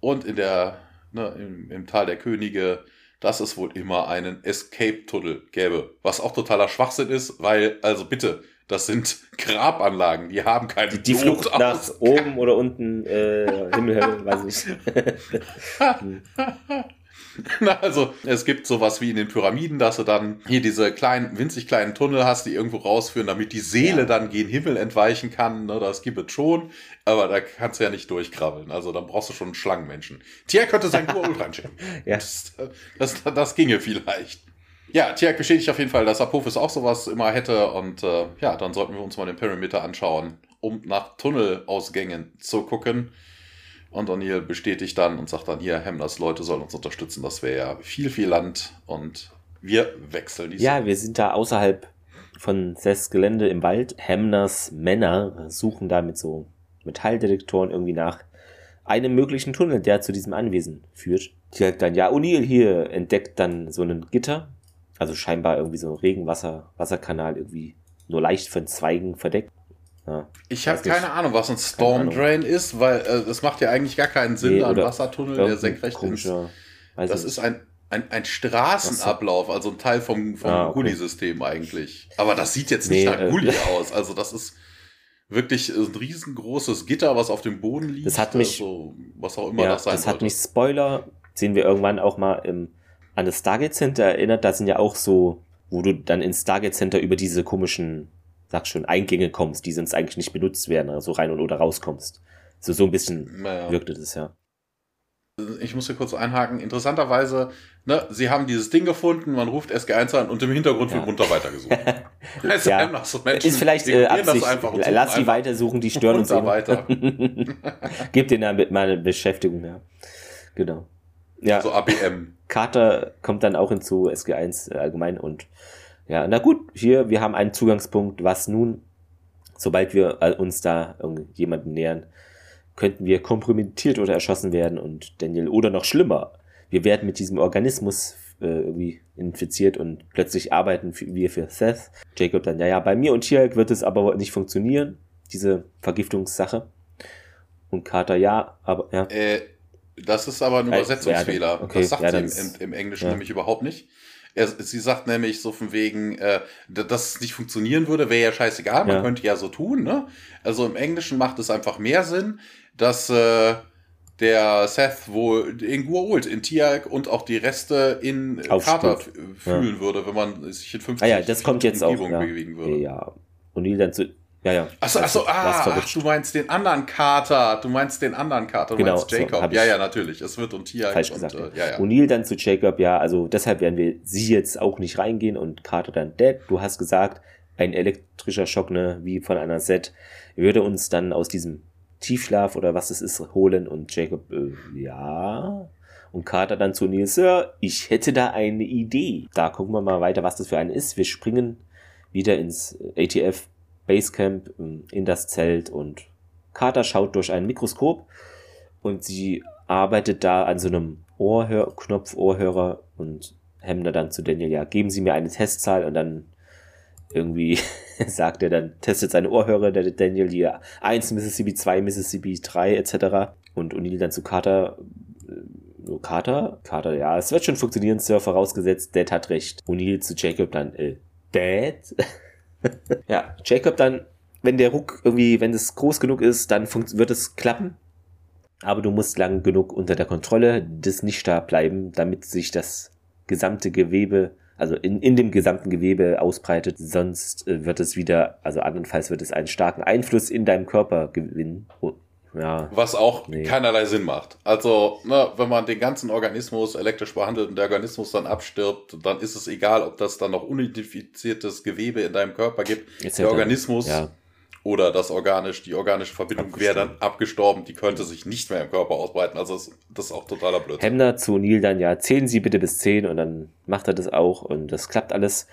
und in der, ne, im, im Tal der Könige, dass es wohl immer einen Escape-Tunnel gäbe. Was auch totaler Schwachsinn ist, weil, also bitte... Das sind Grabanlagen, die haben keine Die, die Flucht aus. Nach oben oder unten, äh, Himmel, weiß nicht. Na, also, es gibt sowas wie in den Pyramiden, dass du dann hier diese kleinen, winzig kleinen Tunnel hast, die irgendwo rausführen, damit die Seele ja. dann gen Himmel entweichen kann. Ne, das gibt es schon, aber da kannst du ja nicht durchkrabbeln. Also, dann brauchst du schon einen Schlangenmenschen. Tiag könnte sein Goa'uld reinschicken. Ja. Das, das, das ginge vielleicht. Ja, Tiag bestätigt auf jeden Fall, dass Apophis auch sowas immer hätte und äh, ja, dann sollten wir uns mal den Perimeter anschauen, um nach Tunnelausgängen zu gucken. Und O'Neill bestätigt dann und sagt dann, hier, Hemners Leute sollen uns unterstützen, das wäre ja viel, viel Land und wir wechseln die. Ja, wir sind da außerhalb von Seths Gelände im Wald. Hemners Männer suchen da mit so Metalldetektoren irgendwie nach einem möglichen Tunnel, der zu diesem Anwesen führt. Tiag dann, ja, O'Neill hier entdeckt dann so einen Gitter. Also scheinbar irgendwie so ein Regenwasser, Wasserkanal irgendwie nur leicht von Zweigen verdeckt. Ja, ich habe keine Ahnung, was ein Storm Drain ist, weil es äh, macht ja eigentlich gar keinen Sinn, nee, ein Wassertunnel, der senkrecht ist. Also das ist ein, ein, ein Straßenablauf, also ein Teil vom, vom ah, okay. Gully-System eigentlich. Aber das sieht jetzt nicht nee, nach äh, Gully aus. Also das ist wirklich ein riesengroßes Gitter, was auf dem Boden liegt. Das hat mich, also, was auch immer ja, das sein Das hat sollte. mich, Spoiler, sehen wir irgendwann auch mal im an das Stargate Center erinnert, da sind ja auch so, wo du dann ins Stargate Center über diese komischen, sag schon, Eingänge kommst, die sonst eigentlich nicht benutzt werden, also rein und oder rauskommst. So, so ein bisschen naja. wirkte das, ja. ich muss hier kurz einhaken, interessanterweise, ne, sie haben dieses Ding gefunden, man ruft S G eins an und im Hintergrund ja. wird munter weitergesucht. Also ja. einfach so Menschen, ist vielleicht äh, Absicht, das lass die weitersuchen, die stören uns immer. Weiter. Gebt denen damit mal eine Beschäftigung, ja. Genau. Ja. So A B M. Carter kommt dann auch hinzu, S G eins allgemein und ja, na gut, hier, wir haben einen Zugangspunkt, was nun, sobald wir uns da jemanden nähern, könnten wir kompromittiert oder erschossen werden und Daniel, oder noch schlimmer, wir werden mit diesem Organismus äh, irgendwie infiziert und plötzlich arbeiten für, wir für Seth. Jacob dann, ja, ja, bei mir und hier wird es aber nicht funktionieren, diese Vergiftungssache. Und Carter, ja, aber, ja. Äh, das ist aber ein Übersetzungsfehler. Ja, okay. Das sagt ja, sie das im, im, im Englischen ja. nämlich überhaupt nicht. Er, sie sagt nämlich so von wegen, äh, dass es nicht funktionieren würde, wäre ja scheißegal, man ja. könnte ja so tun, ne? Also im Englischen macht es einfach mehr Sinn, dass äh, der Seth wohl in Goa'uld, in Tiag und auch die Reste in Carter f- fühlen ja. würde, wenn man sich in fünfzig ah ja, das kommt jetzt Umgebung auch, ja. bewegen würde. Ja, und die dann zu... Ja, ja. Achso, also, achso, ah, ach, du meinst den anderen Carter, du meinst den anderen Carter, du genau, meinst Jacob. So, ja, ja, natürlich, es wird um Tiag. Falsch und, gesagt, und, ja. Ja, ja. O'Neill dann zu Jacob, ja, also deshalb werden wir sie jetzt auch nicht reingehen und Carter dann, Dad, du hast gesagt, ein elektrischer Schock, ne, wie von einer Set, würde uns dann aus diesem Tiefschlaf oder was es ist, holen und Jacob, äh, ja... Und Carter dann zu O'Neill, Sir, ich hätte da eine Idee. Da gucken wir mal weiter, was das für eine ist. Wir springen wieder ins A T F Basecamp in das Zelt und Carter schaut durch ein Mikroskop und sie arbeitet da an so einem Ohrhör- Knopf-Ohrhörer und Hammond dann zu Daniel, ja, geben Sie mir eine Testzahl und dann irgendwie sagt er dann, testet seine Ohrhörer, der Daniel hier eins Mississippi, zwei Mississippi, drei et cetera. Und O'Neill dann zu Carter, so Carter? Carter, ja, es wird schon funktionieren, Sir, vorausgesetzt, Dad hat recht. O'Neill zu Jacob dann, äh, Dad? Ja, Jacob dann, wenn der Ruck irgendwie, wenn es groß genug ist, dann funkt- wird es klappen. Aber du musst lang genug unter der Kontrolle des Nichtstab bleiben, damit sich das gesamte Gewebe, also in, in dem gesamten Gewebe ausbreitet. Sonst äh, wird es wieder, also andernfalls wird es einen starken Einfluss in deinem Körper gewinnen. Oh, ja, was auch nee. keinerlei Sinn macht. Also, ne, wenn man den ganzen Organismus elektrisch behandelt und der Organismus dann abstirbt, dann ist es egal, ob das dann noch unidentifiziertes Gewebe in deinem Körper gibt. Jetzt der Organismus dann, ja. oder das organisch, die organische Verbindung wäre dann abgestorben, die könnte sich nicht mehr im Körper ausbreiten. Also das, das ist auch totaler Blödsinn. Hemner zu O'Neill dann, ja, zählen Sie bitte bis zehn und dann macht er das auch und das klappt alles.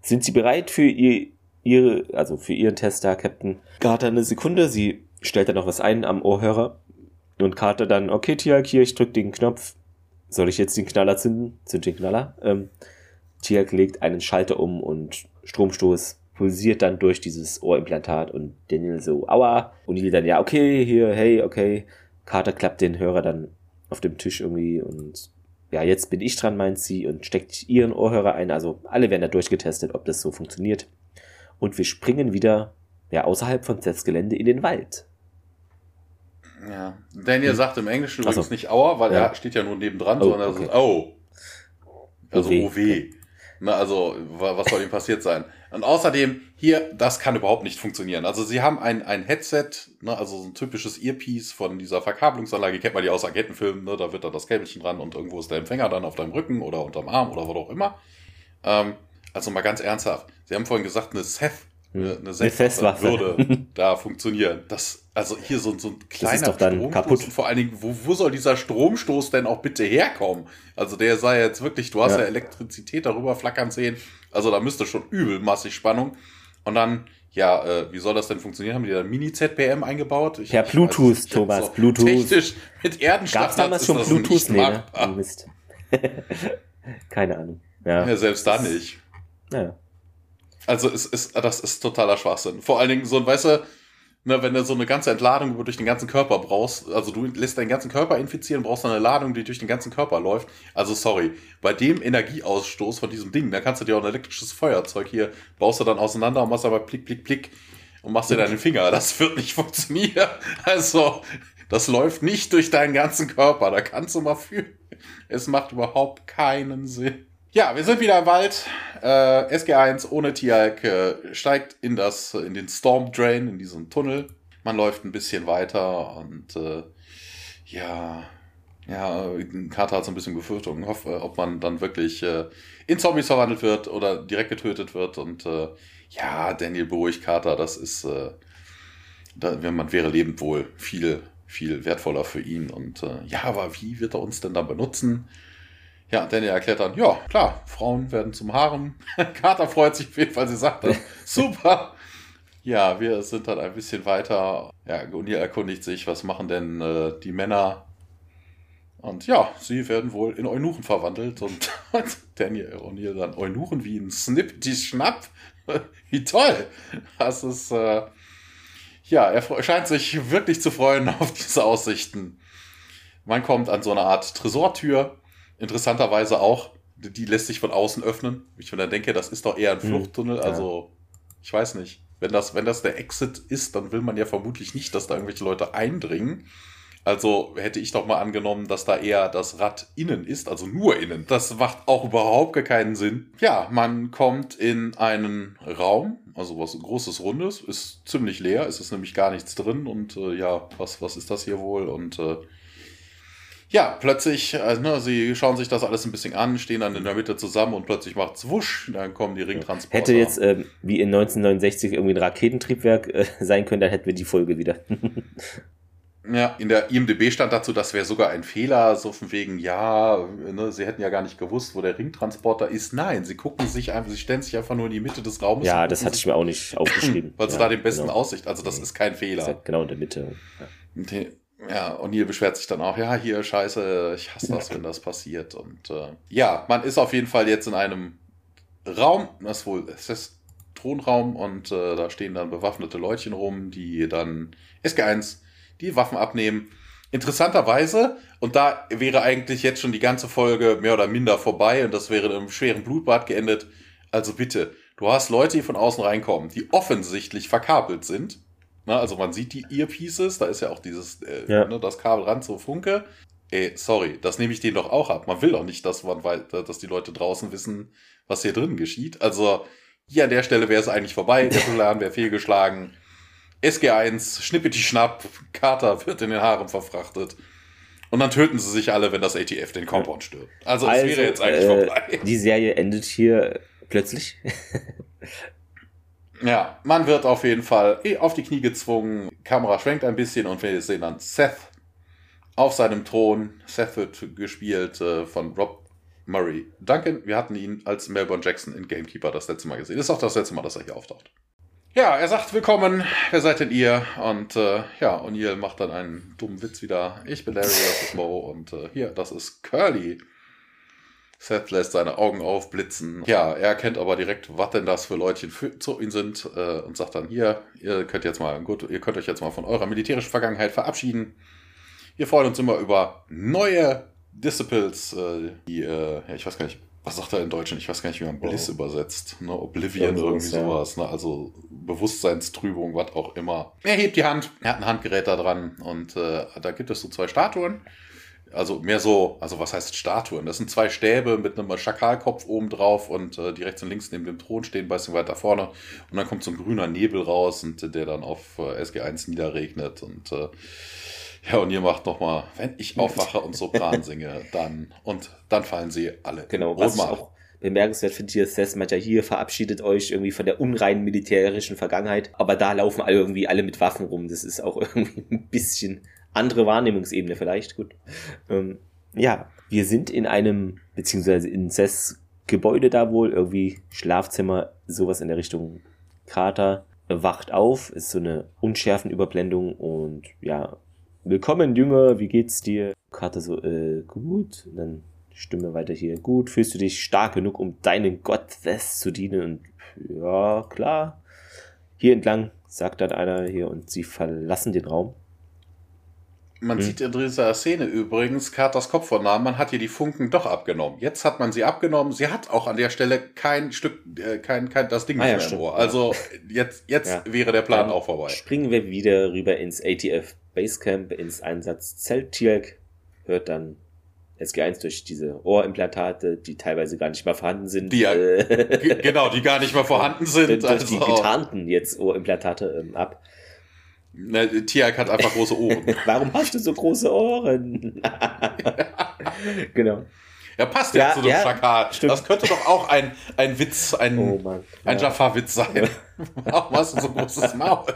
Sind Sie bereit für ihr, ihre, also für Ihren Test da, Captain? Carter eine Sekunde, sie stellt dann noch was ein am Ohrhörer und Carter dann, okay, Tiag, hier, ich drück den Knopf. Soll ich jetzt den Knaller zünden? Zünd den Knaller. Ähm, Tiag legt einen Schalter um und Stromstoß pulsiert dann durch dieses Ohrimplantat und Daniel so, aua. Und O'Neill dann, ja, okay, hier, hey, okay. Carter klappt den Hörer dann auf dem Tisch irgendwie und ja, jetzt bin ich dran, meint sie, und steckt ihren Ohrhörer ein. Also alle werden da durchgetestet, ob das so funktioniert. Und wir springen wieder, ja, außerhalb von Seths Gelände in den Wald. Ja, Daniel hm. sagt im Englischen übrigens so. nicht aua, weil ja. er steht ja nur nebendran, oh, sondern er okay. sagt, oh. Also, oh weh. Oh weh. Okay. Na, also, was soll ihm passiert sein? Und außerdem, hier, das kann überhaupt nicht funktionieren. Also, sie haben ein, ein Headset, ne, also so ein typisches Earpiece von dieser Verkabelungsanlage, kennt man die aus Agentenfilmen, ne, da wird dann das Käbelchen dran und irgendwo ist der Empfänger dann auf deinem Rücken oder unterm Arm oder wo auch immer. Ähm, also mal ganz ernsthaft, sie haben vorhin gesagt, eine Seth, eine, eine Seth würde da funktionieren. Das, also hier so, so ein kleiner Stromstoß kaputt. Und vor allen Dingen, wo, wo soll dieser Stromstoß denn auch bitte herkommen? Also der sei jetzt wirklich, du hast ja, ja Elektrizität darüber flackern sehen, also da müsste schon übel massig Spannung. Und dann, ja, äh, wie soll das denn funktionieren? Haben die da Mini-Z P M eingebaut? Ich, per Bluetooth, ich weiß, Thomas, so Bluetooth. Technisch mit Erdenstandard. Gab's damals schon Bluetooth? Nee, ne? Ah. Mist. Keine Ahnung. Ja. Ja, selbst da nicht. Ja. Also es ist, das ist totaler Schwachsinn. Vor allen Dingen so ein, weißt du, ne, wenn du so eine ganze Entladung durch den ganzen Körper brauchst, also du lässt deinen ganzen Körper infizieren, brauchst dann eine Ladung, die durch den ganzen Körper läuft. Also sorry, bei dem Energieausstoß von diesem Ding, da kannst du dir auch ein elektrisches Feuerzeug hier, baust du dann auseinander und machst aber Blick, Blick, Blick und machst dir deinen Finger. Das wird nicht funktionieren. Also das läuft nicht durch deinen ganzen Körper. Da kannst du mal fühlen. Es macht überhaupt keinen Sinn. Ja, wir sind wieder im Wald. Äh, S G eins ohne Tiag äh, steigt in das, in den Storm Drain, in diesen Tunnel. Man läuft ein bisschen weiter und äh, ja, Ja, Carter hat so ein bisschen Befürchtungen, hoffe, ob man dann wirklich äh, in Zombies verwandelt wird oder direkt getötet wird. Und äh, ja, Daniel beruhigt Carter, das ist, äh, da, wenn man wäre lebend wohl viel, viel wertvoller für ihn. Und äh, ja, aber wie wird er uns denn dann benutzen? Ja, Daniel erklärt dann, ja, klar, Frauen werden zum Harem. Carter freut sich auf jeden Fall, sie sagt das. Super! Ja, wir sind dann ein bisschen weiter. Ja, O'Neill erkundigt sich, was machen denn äh, die Männer? Und ja, sie werden wohl in Eunuchen verwandelt. Und, und Daniel O'Neill dann Eunuchen wie ein Snip, die Schnapp. Wie toll! Das ist, äh, ja, er scheint sich wirklich zu freuen auf diese Aussichten. Man kommt an so eine Art Tresortür. Interessanterweise auch, die lässt sich von außen öffnen. Ich dann denke, das ist doch eher ein Fluchttunnel. Mhm, ja. Also, ich weiß nicht. Wenn das, wenn das der Exit ist, dann will man ja vermutlich nicht, dass da irgendwelche Leute eindringen. Also hätte ich doch mal angenommen, dass da eher das Rad innen ist, also nur innen. Das macht auch überhaupt gar keinen Sinn. Ja, man kommt in einen Raum, also was Großes, Rundes, ist ziemlich leer, es ist nämlich gar nichts drin. Und äh, ja, was, was ist das hier wohl? Und äh, ja, plötzlich, also, ne, sie schauen sich das alles ein bisschen an, stehen dann in der Mitte zusammen und plötzlich macht's wusch, dann kommen die Ringtransporter. Hätte jetzt, äh, wie in neunzehnhundertneunundsechzig, irgendwie ein Raketentriebwerk äh, sein können, dann hätten wir die Folge wieder. Ja, in der I M D B stand dazu, das wäre sogar ein Fehler, so von wegen, ja, ne, sie hätten ja gar nicht gewusst, wo der Ringtransporter ist. Nein, sie gucken sich einfach, sie stellen sich einfach nur in die Mitte des Raumes. Ja, das hatte ich mir auch nicht aufgeschrieben. Weil sie ja, da den besten genau. Aussicht, also das ist kein Fehler. Ist genau in der Mitte. Ja. Ja, O'Neill beschwert sich dann auch, ja, hier, scheiße, ich hasse das, wenn das passiert. Und äh, ja, man ist auf jeden Fall jetzt in einem Raum, das ist wohl das ist Thronraum, und äh, da stehen dann bewaffnete Leutchen rum, die dann S G eins die Waffen abnehmen. Interessanterweise, und da wäre eigentlich jetzt schon die ganze Folge mehr oder minder vorbei und das wäre in einem schweren Blutbad geendet. Also bitte, du hast Leute, die von außen reinkommen, die offensichtlich verkabelt sind. Na, also man sieht die Earpieces, da ist ja auch dieses, äh, ja. Ne, das Kabel ran zur Funke. Ey, sorry, das nehme ich denen doch auch ab. Man will doch nicht, dass man weiß, dass die Leute draußen wissen, was hier drin geschieht. Also hier an der Stelle wäre es eigentlich vorbei. Der Plan wäre fehlgeschlagen. S G eins, schnippeti-schnapp, Carter wird in den Haaren verfrachtet. Und dann töten sie sich alle, wenn das A T F den Compound stört. Also, also es wäre jetzt eigentlich äh, vorbei. Die Serie endet hier plötzlich. Ja, man wird auf jeden Fall auf die Knie gezwungen. Kamera schwenkt ein bisschen und wir sehen dann Seth auf seinem Thron. Seth wird gespielt äh, von Rob Murray Duncan. Wir hatten ihn als Melbourne Jackson in Gamekeeper das letzte Mal gesehen. Das ist auch das letzte Mal, dass er hier auftaucht. Ja, er sagt, willkommen, wer seid denn ihr? Und äh, ja, O'Neill macht dann einen dummen Witz wieder. Ich bin Larry, das ist Mo und äh, hier, das ist Curly. Seth lässt seine Augen aufblitzen. Ja, er erkennt aber direkt, was denn das für Leutchen für, zu ihm sind äh, und sagt dann, hier, ihr könnt jetzt mal, gut, ihr könnt euch jetzt mal von eurer militärischen Vergangenheit verabschieden. Wir freuen uns immer über neue Disciples, äh, die, äh, ja, ich weiß gar nicht, was sagt er in Deutsch? Ich weiß gar nicht, wie man Bliss wow. übersetzt. Ne? Oblivion, ja, irgendwie ja. sowas. Ne? Also Bewusstseinstrübung, was auch immer. Er hebt die Hand, er hat ein Handgerät da dran und äh, da gibt es so zwei Statuen. Also mehr so, also was heißt Statuen? Das sind zwei Stäbe mit einem Schakalkopf oben drauf und äh, die rechts und links neben dem Thron stehen, ein bisschen weiter vorne. Und dann kommt so ein grüner Nebel raus und der dann auf äh, S G eins niederregnet. Und äh, ja, und ihr macht nochmal, wenn ich aufwache und Sopran singe, dann und dann fallen sie alle. Genau, was ich auch bemerkenswert finde hier, Seth meint ja hier, verabschiedet euch irgendwie von der unreinen militärischen Vergangenheit. Aber da laufen alle irgendwie alle mit Waffen rum. Das ist auch irgendwie ein bisschen... andere Wahrnehmungsebene vielleicht, gut. Ähm, ja, wir sind in einem, beziehungsweise in Seths Gebäude da wohl, irgendwie Schlafzimmer, sowas in der Richtung. Carter wacht auf, ist so eine Unschärfenüberblendung und ja, willkommen Junge, wie geht's dir? Carter so, äh, gut, und dann Stimme weiter hier, gut, fühlst du dich stark genug, um deinen Gott Seth zu dienen? Und ja, klar. Hier entlang, sagt dann einer hier und sie verlassen den Raum. Man hm. sieht in dieser Szene übrigens Carters Kopf von Namen, man hat hier die Funken doch abgenommen. Jetzt hat man sie abgenommen, sie hat auch an der Stelle kein Stück, äh, kein, kein, das Ding ah, nicht ja, mehr stimmt. im Ohr. Also jetzt, jetzt ja. wäre der Plan Dann auch vorbei. Springen wir wieder rüber ins A T F Basecamp, ins Einsatz-Zelt Tilk, hört dann S G eins durch diese Ohrimplantate, die teilweise gar nicht mehr vorhanden sind. Die ja, g- genau, die gar nicht mehr vorhanden sind. Durch also die getarnten jetzt Ohrimplantate ähm, ab. Na, Tiak hat einfach große Ohren. Warum hast du so große Ohren? Genau. Ja, passt ja, ja zu dem ja, Schakal. Stimmt. Das könnte doch auch ein, ein Witz, ein, oh Mann, ja. ein Jaffa-Witz sein. Warum hast du so großes Maul?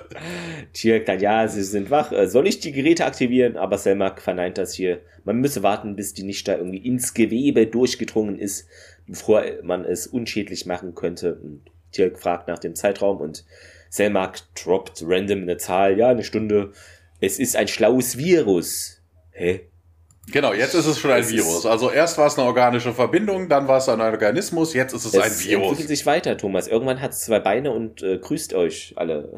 Tiak sagt, ja, sie sind wach. Soll ich die Geräte aktivieren? Aber Selmak verneint das hier. Man müsse warten, bis die Nichte da irgendwie ins Gewebe durchgedrungen ist, bevor man es unschädlich machen könnte. Und Tiak fragt nach dem Zeitraum und Selmak droppt random eine Zahl, ja, eine Stunde. Es ist ein schlaues Virus. Hä? Genau, jetzt ist es schon ein es Virus. Also erst war es eine organische Verbindung, dann war es ein Organismus, jetzt ist es, es ein Virus. Es entwickelt sich weiter, Thomas. Irgendwann hat es zwei Beine und äh, grüßt euch alle.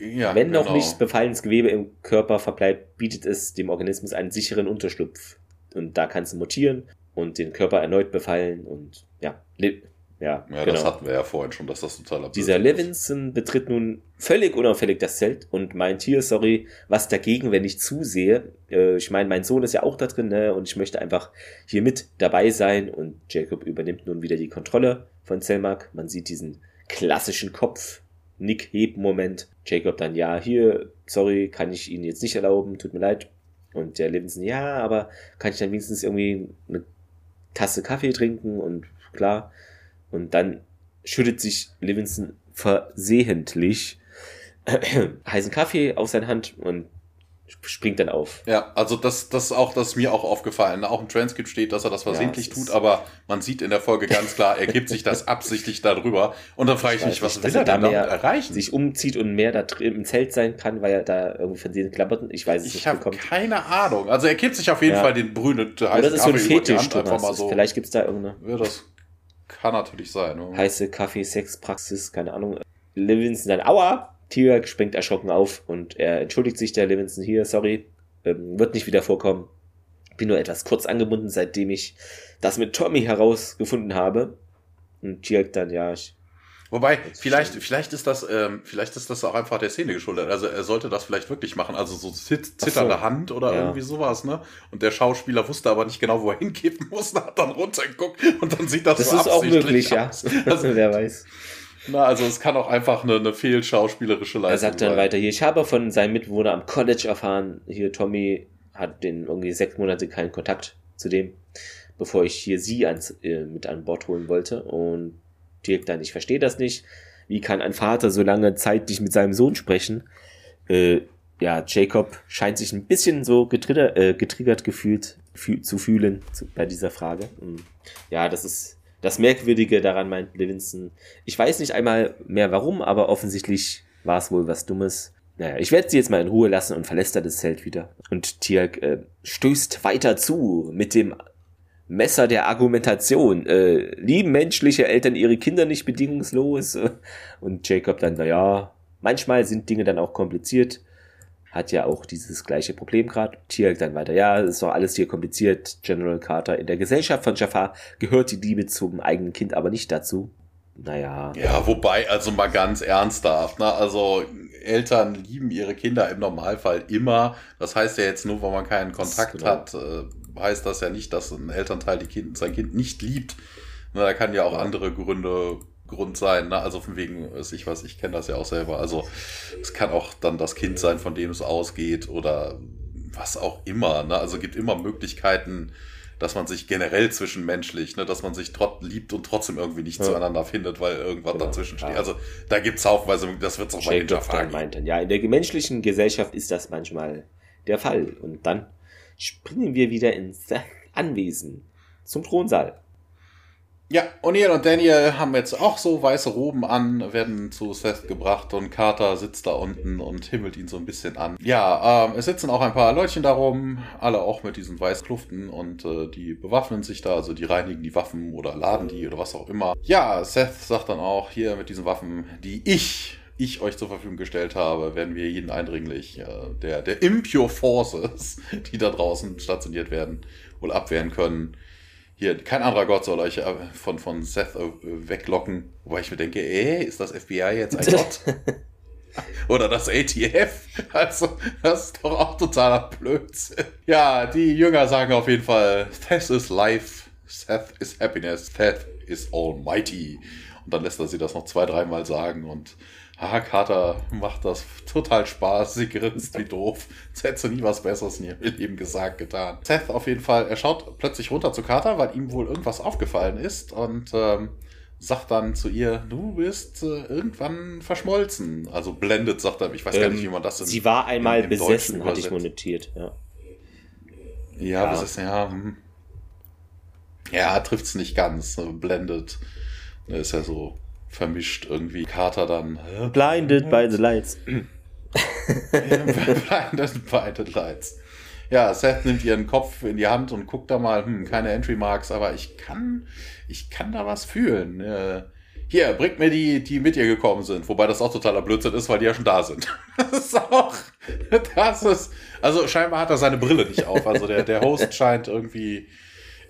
Ja, wenn noch genau. nicht befallenes Gewebe im Körper verbleibt, bietet es dem Organismus einen sicheren Unterschlupf. Und da kann es mutieren und den Körper erneut befallen und ja, lebt. Ja, ja genau. Das hatten wir ja vorhin schon, dass das total absurd ist. Dieser Levinson betritt nun völlig unauffällig das Zelt und meint hier, sorry, was dagegen, wenn ich zusehe. Äh, ich meine, mein Sohn ist ja auch da drin, ne? Und ich möchte einfach hier mit dabei sein. Und Jacob übernimmt nun wieder die Kontrolle von Selmak. Man sieht diesen klassischen Kopf-Nick-Heb-Moment. Jacob dann, ja, hier, sorry, kann ich Ihnen jetzt nicht erlauben, tut mir leid. Und der Levinson, ja, aber kann ich dann wenigstens irgendwie eine Tasse Kaffee trinken? Und klar... Und dann schüttet sich Levinson versehentlich heißen Kaffee auf seine Hand und springt dann auf. Ja, also das, das auch, das ist mir auch aufgefallen. Auch im Transkript steht, dass er das versehentlich ja, tut, aber man sieht in der Folge ganz klar, er gibt sich das absichtlich darüber. Und dann frage ich mich, was will er denn damit erreichen? Sich umzieht und mehr da drin im Zelt sein kann, weil er da irgendwie versehentlich klappert. Ich weiß es nicht. Ich habe keine Ahnung. Also er gibt sich auf jeden ja. Fall den brünen heißen Kaffee. Das ist so ein Fetisch, Thomas. So. Vielleicht gibt's da irgendeine. Ja, das kann natürlich sein. Oder? Heiße Kaffee, Sex, Praxis, keine Ahnung. Levinson dann, aua, Tiak springt erschrocken auf und er entschuldigt sich, der Levinson hier, sorry, ähm, wird nicht wieder vorkommen. Bin nur etwas kurz angebunden, seitdem ich das mit Tommy herausgefunden habe. Und Tiak dann, ja, ich Wobei, vielleicht, vielleicht ist das, ähm, vielleicht ist das auch einfach der Szene geschuldet. Also er sollte das vielleicht wirklich machen. Also so zit- zitternde so. Hand oder ja. irgendwie sowas, ne? Und der Schauspieler wusste aber nicht genau, wo er hinkippen musste, hat dann runtergeguckt und dann sieht das, das so absichtlich aus. Das ist auch möglich, ja. Also, wer weiß. Na, also es kann auch einfach eine, eine fehlschauspielerische Leistung sein. Er sagt dann weiter hier, ich habe von seinem Mitbewohner am College erfahren, hier Tommy hat den irgendwie sechs Monate keinen Kontakt zu dem, bevor ich hier sie ans, äh, mit an Bord holen wollte und Dirk dann, ich verstehe das nicht. Wie kann ein Vater so lange Zeit nicht mit seinem Sohn sprechen? Äh, ja, Jacob scheint sich ein bisschen so getrigger, äh, getriggert gefühlt fü- zu fühlen zu, bei dieser Frage. Und ja, das ist das Merkwürdige daran, meint Levinson. Ich weiß nicht einmal mehr warum, aber offensichtlich war es wohl was Dummes. Naja, ich werde sie jetzt mal in Ruhe lassen und verlässt da das Zelt wieder. Und Dirk äh, stößt weiter zu mit dem Messer der Argumentation. Äh, lieben menschliche Eltern ihre Kinder nicht bedingungslos? Und Jacob dann, naja, manchmal sind Dinge dann auch kompliziert. Hat ja auch dieses gleiche Problem gerade. Tiak dann weiter, ja, ist doch alles hier kompliziert. General Carter, in der Gesellschaft von Jaffa gehört die Liebe zum eigenen Kind aber nicht dazu. Naja. Ja, wobei, also mal ganz ernsthaft, ne? Also Eltern lieben ihre Kinder im Normalfall immer. Das heißt ja jetzt nur, weil man keinen Kontakt genau. hat, äh, heißt das ja nicht, dass ein Elternteil die Kind, sein Kind nicht liebt. Na, da kann ja auch andere Gründe Grund sein. Ne? Also von wegen, ich weiß, ich kenne das ja auch selber. Also es kann auch dann das Kind sein, von dem es ausgeht oder was auch immer. Ne? Also es gibt immer Möglichkeiten, dass man sich generell zwischenmenschlich, ne, dass man sich trot- liebt und trotzdem irgendwie nicht ja. zueinander findet, weil irgendwas genau, dazwischen steht. Ja. Also da gibt es haufenweise, das wird es auch mal hinterfragen. Ja, in der menschlichen Gesellschaft ist das manchmal der Fall. Und dann springen wir wieder ins Anwesen, zum Thronsaal. Ja, O'Neill und Daniel haben jetzt auch so weiße Roben an, werden zu Seth gebracht und Carter sitzt da unten und himmelt ihn so ein bisschen an. Ja, ähm, es sitzen auch ein paar Leutchen da rum, alle auch mit diesen weißen Kluften und äh, die bewaffnen sich da, also die reinigen die Waffen oder laden die oder was auch immer. Ja, Seth sagt dann auch, hier mit diesen Waffen, die ich... ich euch zur Verfügung gestellt habe, werden wir jeden eindringlich äh, der, der Impure Forces, die da draußen stationiert werden, wohl abwehren können. Hier, kein anderer Gott soll euch äh, von, von Seth äh, weglocken. Wobei ich mir denke, ey, ist das F B I jetzt ein Gott? Oder das A T F? Also, das ist doch auch totaler Blödsinn. Ja, die Jünger sagen auf jeden Fall, Seth is life, Seth is happiness, Seth is almighty. Und dann lässt er sie das noch zwei, dreimal sagen und Ah, Carter macht das total Spaß, sie grinst wie doof. Jetzt hätte sie nie was Besseres in ihrem Leben gesagt, getan. Seth auf jeden Fall, er schaut plötzlich runter zu Carter, weil ihm wohl irgendwas aufgefallen ist und ähm, sagt dann zu ihr, du bist äh, irgendwann verschmolzen. Also blendet, sagt er, ich weiß ähm, gar nicht, wie man das in Sie war einmal in, in besessen, hatte ich nur notiert, ja. Ja, ja. besessen, ja. Hm. Ja, trifft's nicht ganz, ne? Blendet. Ist ja so vermischt irgendwie. Carter dann. Blinded by the lights. Blinded by the lights. Ja, Seth nimmt ihren Kopf in die Hand und guckt da mal, hm, keine Entry Marks, aber ich kann, ich kann da was fühlen. Äh, hier, bringt mir die, die mit ihr gekommen sind. Wobei das auch totaler Blödsinn ist, weil die ja schon da sind. Das ist auch, das ist, also scheinbar hat er seine Brille nicht auf. Also der, der Host scheint irgendwie,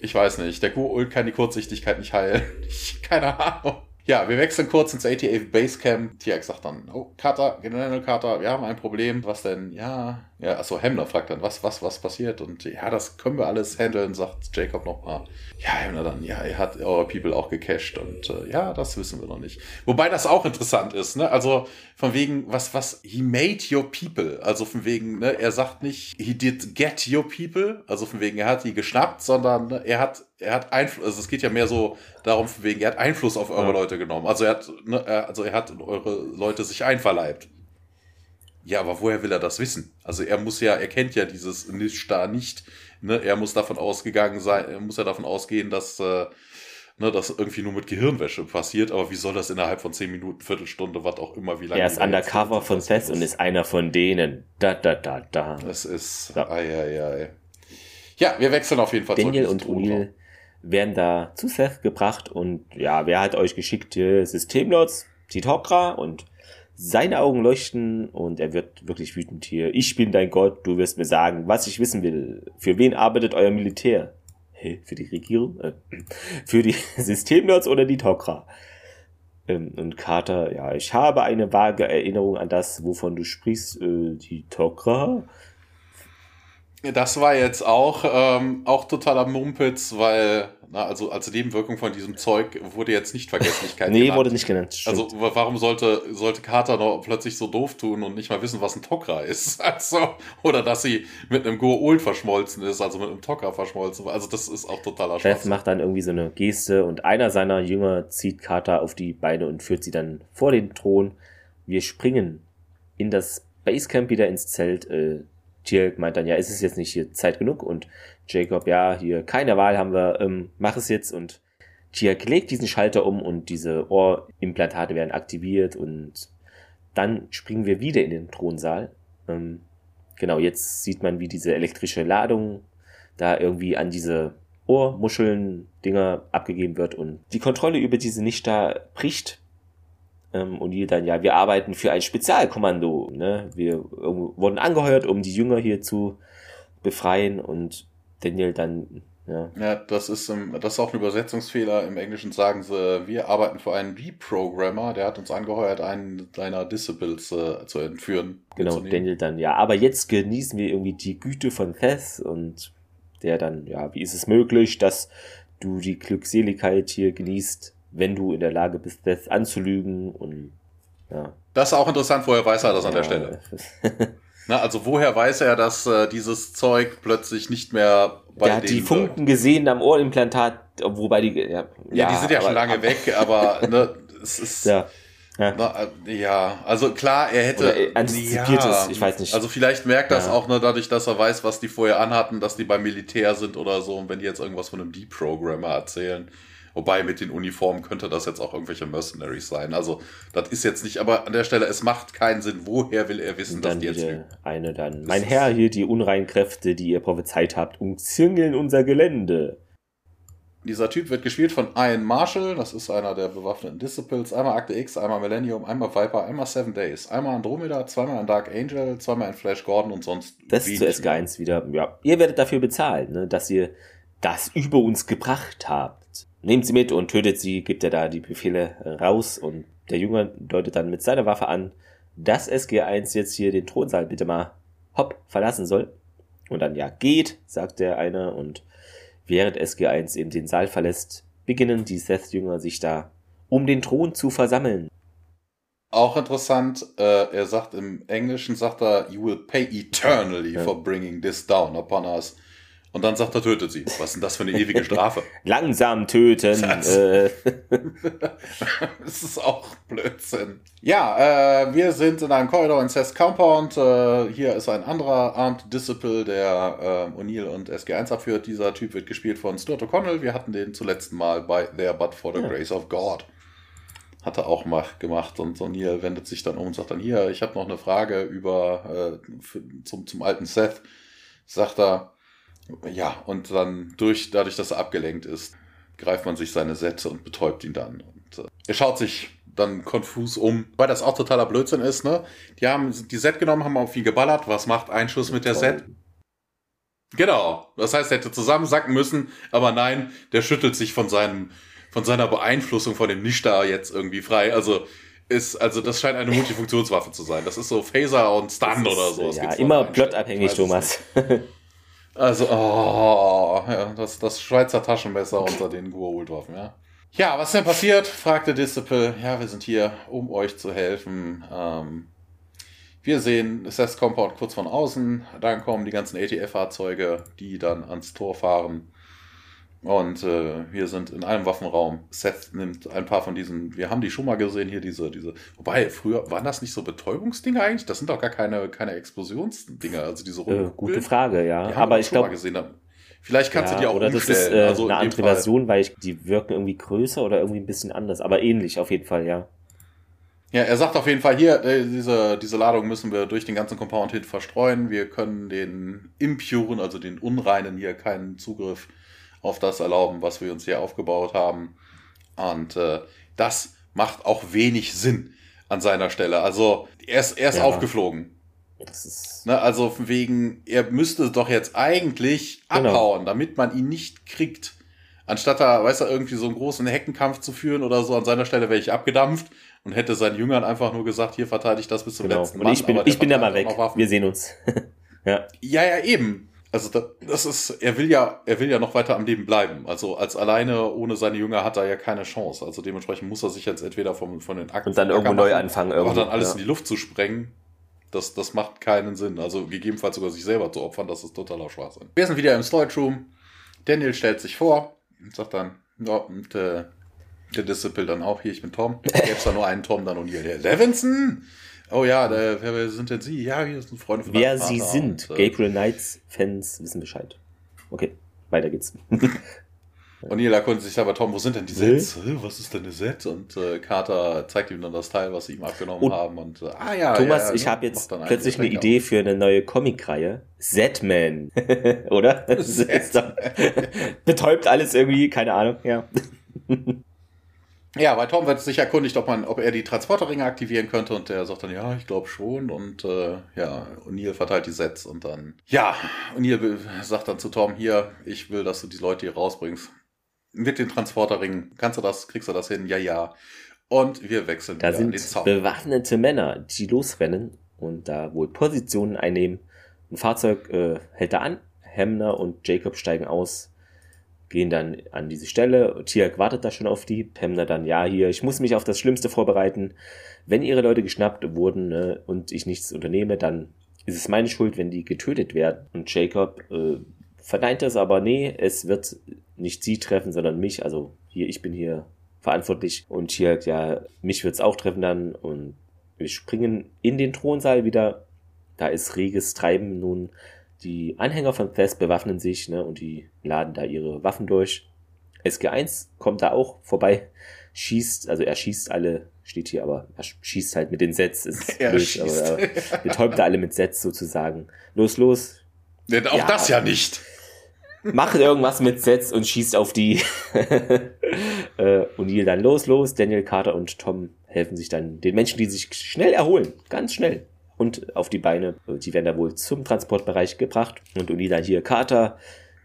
ich weiß nicht, der Goa'uld kann die Kurzsichtigkeit nicht heilen. Ich, keine Ahnung. Ja, wir wechseln kurz ins A T F Basecamp. T X sagt dann, oh, Carter, General Carter, wir haben ein Problem. Was denn? Ja, ja, achso, Hammond fragt dann, was, was, was passiert? Und ja, das können wir alles handeln, sagt Jacob nochmal. Ja, Hammond dann, ja, er hat Our People auch gecached und äh, ja, das wissen wir noch nicht. Wobei das auch interessant ist, ne? Also von wegen, was, was, he made your people. Also von wegen, ne, er sagt nicht, he did get your people. Also von wegen, er hat die geschnappt, sondern ne, er hat Er hat Einfluss, also es geht ja mehr so darum, von wegen, er hat Einfluss auf eure ja. Leute genommen. Also er hat, ne, also er hat eure Leute sich einverleibt. Ja, aber woher will er das wissen? Also er muss ja, er kennt ja dieses nicht da nicht. Ne? Er muss davon ausgegangen sein, er muss ja davon ausgehen, dass äh, ne, das irgendwie nur mit Gehirnwäsche passiert. Aber wie soll das innerhalb von zehn Minuten, Viertelstunde, was auch immer, wie lange? Er ist undercover von Seth und ist einer von denen. Da, da, da, da. Das ist, ja. Ei, ei, ei. Ja, wir wechseln auf jeden Fall Daniel zurück. Daniel und O'Neill werden da zu Seth gebracht und ja, wer hat euch geschickt? Systemlords, die Tok'ra, und seine Augen leuchten und er wird wirklich wütend hier. Ich bin dein Gott, du wirst mir sagen, was ich wissen will. Für wen arbeitet euer Militär? Hey, für die Regierung? Äh, für die Systemlords oder die Tok'ra? Ähm, und Carter, ja, ich habe eine vage Erinnerung an das, wovon du sprichst, äh, die Tok'ra. Das war jetzt auch ähm, auch totaler Mumpitz, weil, na, also als Nebenwirkung von diesem Zeug wurde jetzt nicht Vergesslichkeit nee, genannt. Nee, wurde nicht genannt. Stimmt. Also warum sollte sollte Carter noch plötzlich so doof tun und nicht mal wissen, was ein Tok'ra ist? Also, oder dass sie mit einem Goa'uld verschmolzen ist, also mit einem Tok'ra verschmolzen. Also das ist auch totaler Schwachsinn. Seth macht dann irgendwie so eine Geste und einer seiner Jünger zieht Carter auf die Beine und führt sie dann vor den Thron. Wir springen in das Basecamp wieder ins Zelt, äh, Tierk meint dann, ja, ist es jetzt nicht hier Zeit genug? Und Jacob, ja, hier, keine Wahl haben wir, ähm, mach es jetzt. Und Tierk legt diesen Schalter um und diese Ohrimplantate werden aktiviert und dann springen wir wieder in den Thronsaal. Ähm, genau, jetzt sieht man, wie diese elektrische Ladung da irgendwie an diese Ohrmuscheln, Dinger abgegeben wird und die Kontrolle über diese Nichtda bricht. Und die dann, ja, wir arbeiten für ein Spezialkommando, ne? Wir wurden angeheuert, um die Jünger hier zu befreien und Daniel dann, ja. Ja, das ist, das ist auch ein Übersetzungsfehler. Im Englischen sagen sie, wir arbeiten für einen Reprogrammer, der hat uns angeheuert, einen deiner Disciples äh, zu entführen. Genau, Daniel dann, ja, aber jetzt genießen wir irgendwie die Güte von Seth und der dann, ja, wie ist es möglich, dass du die Glückseligkeit hier genießt, wenn du in der Lage bist, das anzulügen und ja. Das ist auch interessant, woher weiß er das an ja. der Stelle? Na, also woher weiß er, dass äh, dieses Zeug plötzlich nicht mehr bei der denen... Der hat die Funken gesehen am Ohrimplantat, wobei die... Ja, ja die sind ja aber, schon lange aber, weg, aber ne, es ist... Ja. Ja. Na, ja, also klar, er hätte... Oder antizipiert ja, es, ich weiß nicht. Also vielleicht merkt das ja. auch ne, dadurch, dass er weiß, was die vorher anhatten, dass die beim Militär sind oder so und wenn die jetzt irgendwas von einem Deprogrammer erzählen... Wobei, mit den Uniformen könnte das jetzt auch irgendwelche Mercenaries sein. Also, das ist jetzt nicht, aber an der Stelle, es macht keinen Sinn. Woher will er wissen, dass die jetzt lügen? Eine dann. Mein Herr, hier die unreinen Kräfte, die ihr prophezeit habt, umzingeln unser Gelände. Dieser Typ wird gespielt von Ian Marshall. Das ist einer der bewaffneten Disciples. Einmal Akte X, einmal Millennium, einmal Viper, einmal Seven Days, einmal Andromeda, zweimal ein Dark Angel, zweimal ein Flash Gordon und sonst. Das ist zu S G eins wieder. Ja. Ihr werdet dafür bezahlt, ne, dass ihr das über uns gebracht habt. Nehmt sie mit und tötet sie, gibt er da die Befehle raus und der Jünger deutet dann mit seiner Waffe an, dass S G eins jetzt hier den Thronsaal bitte mal hopp verlassen soll. Und dann, ja, geht, sagt der eine und während S G eins eben den Saal verlässt, beginnen die Seth-Jünger sich da um den Thron zu versammeln. Auch interessant, äh, er sagt im Englischen, sagt er, you will pay eternally ja. for bringing this down upon us. Und dann sagt er, tötet sie. Was ist denn das für eine ewige Strafe? Langsam töten. Das, äh. das ist auch Blödsinn. Ja, äh, wir sind in einem Korridor in Seth's Compound. Äh, hier ist ein anderer Armed Disciple, der äh, O'Neill und S G eins abführt. Dieser Typ wird gespielt von Stuart O'Connell. Wir hatten den zuletzt mal bei There But For The ja. Grace Of God. Hat er auch mal gemacht, und O'Neill wendet sich dann um und sagt dann, hier, ich habe noch eine Frage über äh, für, zum, zum alten Seth. Sagt er, ja, und dann durch dadurch, dass er abgelenkt ist, greift man sich seine Sätze und betäubt ihn dann. Und äh, er schaut sich dann konfus um, weil das auch totaler Blödsinn ist, ne? Die haben die Set genommen, haben auf ihn geballert. Was macht ein Schuss mit der Set? Genau. Das heißt, er hätte zusammensacken müssen, aber nein, der schüttelt sich von seinem von seiner Beeinflussung von dem Nishtar jetzt irgendwie frei. Also ist, also das scheint eine Multifunktionswaffe zu sein. Das ist so Phaser und Stun ist, oder so. Das ja, immer plotabhängig, Thomas. Also, oh, ja, das, das Schweizer Taschenmesser unter den Goa'uld-Waffen, ja. Ja, was ist denn passiert? Fragte Disciple. Ja, wir sind hier, um euch zu helfen. Ähm, wir sehen Seth's Compound kurz von außen. Dann kommen die ganzen A T F-Fahrzeuge, die dann ans Tor fahren. Und äh, wir sind in einem Waffenraum. Seth nimmt ein paar von diesen, wir haben die schon mal gesehen, hier diese, diese. Wobei, früher, waren das nicht so Betäubungsdinger eigentlich? Das sind doch gar keine, keine Explosionsdinger, also diese runden äh, Gute Frage, ja. Die haben aber wir ich schon glaub, mal gesehen. Vielleicht kannst ja, du die auch oder umstellen. Das ist äh, also eine andere Version, weil ich, die wirken irgendwie größer oder irgendwie ein bisschen anders, aber ähnlich auf jeden Fall, ja. Ja, er sagt auf jeden Fall, hier, diese, diese Ladung müssen wir durch den ganzen Compound hin verstreuen. Wir können den Impuren, also den Unreinen hier, keinen Zugriff auf das erlauben, was wir uns hier aufgebaut haben. Und äh, das macht auch wenig Sinn an seiner Stelle. Also er ist, er ist ja. aufgeflogen. Das ist ne, also wegen, er müsste doch jetzt eigentlich genau. abhauen, damit man ihn nicht kriegt. Anstatt da, weißt du, irgendwie so einen großen Heckenkampf zu führen oder so, an seiner Stelle wäre ich abgedampft und hätte seinen Jüngern einfach nur gesagt, hier verteidige ich das bis zum genau. letzten Mal. Und ich bin, ich bin da mal weg, wir sehen uns. ja. ja, ja, eben. Also das ist, er will ja, er will ja noch weiter am Leben bleiben. Also als alleine ohne seine Jünger hat er ja keine Chance. Also dementsprechend muss er sich jetzt entweder vom, von den Akten und dann irgendwo neu anfangen, irgendwo dann alles ja. in die Luft zu sprengen. Das, das macht keinen Sinn. Also gegebenenfalls sogar sich selber zu opfern, das ist totaler Schwachsinn. Wir sind wieder im Storage Room. Daniel stellt sich vor und sagt dann, ja, und äh, der Disciple dann auch, hier, ich bin Tom. Gäb's da nur einen Tom, dann und hier, der Levinson. Oh ja, wer, wer sind denn Sie? Ja, hier sind Freunde von Wer Sie sind. Und, äh, Gabriel Knights-Fans wissen Bescheid. Okay, weiter geht's. Und Nila konnte sich aber, Tom, wo sind denn die Sets? Was ist denn eine Set? Und äh, Carter zeigt ihm dann das Teil, was sie ihm abgenommen und, haben. Und äh, ah ja, Thomas, ja, ja, ich ja, habe jetzt plötzlich eine Idee auf. Für eine neue Comicreihe. Setman. Oder? Setman. Betäubt alles irgendwie, keine Ahnung. Ja. Ja, bei Tom wird sich erkundigt, ob man, ob er die Transporterringe aktivieren könnte, und der sagt dann, ja, ich glaube schon, und äh, ja, O'Neill verteilt die Sets und dann, ja, O'Neill sagt dann zu Tom, hier, ich will, dass du die Leute hier rausbringst. Mit den Transporterringen, kannst du das, kriegst du das hin, ja, ja. Und wir wechseln da wieder an den Zaun. Da sind bewaffnete Männer, die losrennen und da wohl Positionen einnehmen. Ein Fahrzeug äh, hält da an, Hamner und Jacob steigen aus, gehen dann an diese Stelle. Tiag wartet da schon auf die. Pemner dann, ja, hier, ich muss mich auf das Schlimmste vorbereiten. Wenn ihre Leute geschnappt wurden, ne, und ich nichts unternehme, dann ist es meine Schuld, wenn die getötet werden. Und Jacob äh, verneint das, aber nee, es wird nicht sie treffen, sondern mich. Also hier, ich bin hier verantwortlich. Und Tiag, ja, mich wird's auch treffen dann. Und wir springen in den Thronsaal wieder. Da ist reges Treiben nun. Die Anhänger von Thess bewaffnen sich, ne, und die laden da ihre Waffen durch. S G eins kommt da auch vorbei, schießt, also er schießt alle, steht hier, aber er schießt halt mit den Sets. Ist er blöd, schießt. Aber er betäubt da alle mit Sets sozusagen. Los, los. Denn auch ja, das ja nicht. Macht irgendwas mit Sets und schießt auf die. O'Neill dann los, los. Daniel, Carter und Tom helfen sich dann den Menschen, die sich schnell erholen, ganz schnell. Und auf die Beine, die werden da wohl zum Transportbereich gebracht. Und Unida hier, Carter,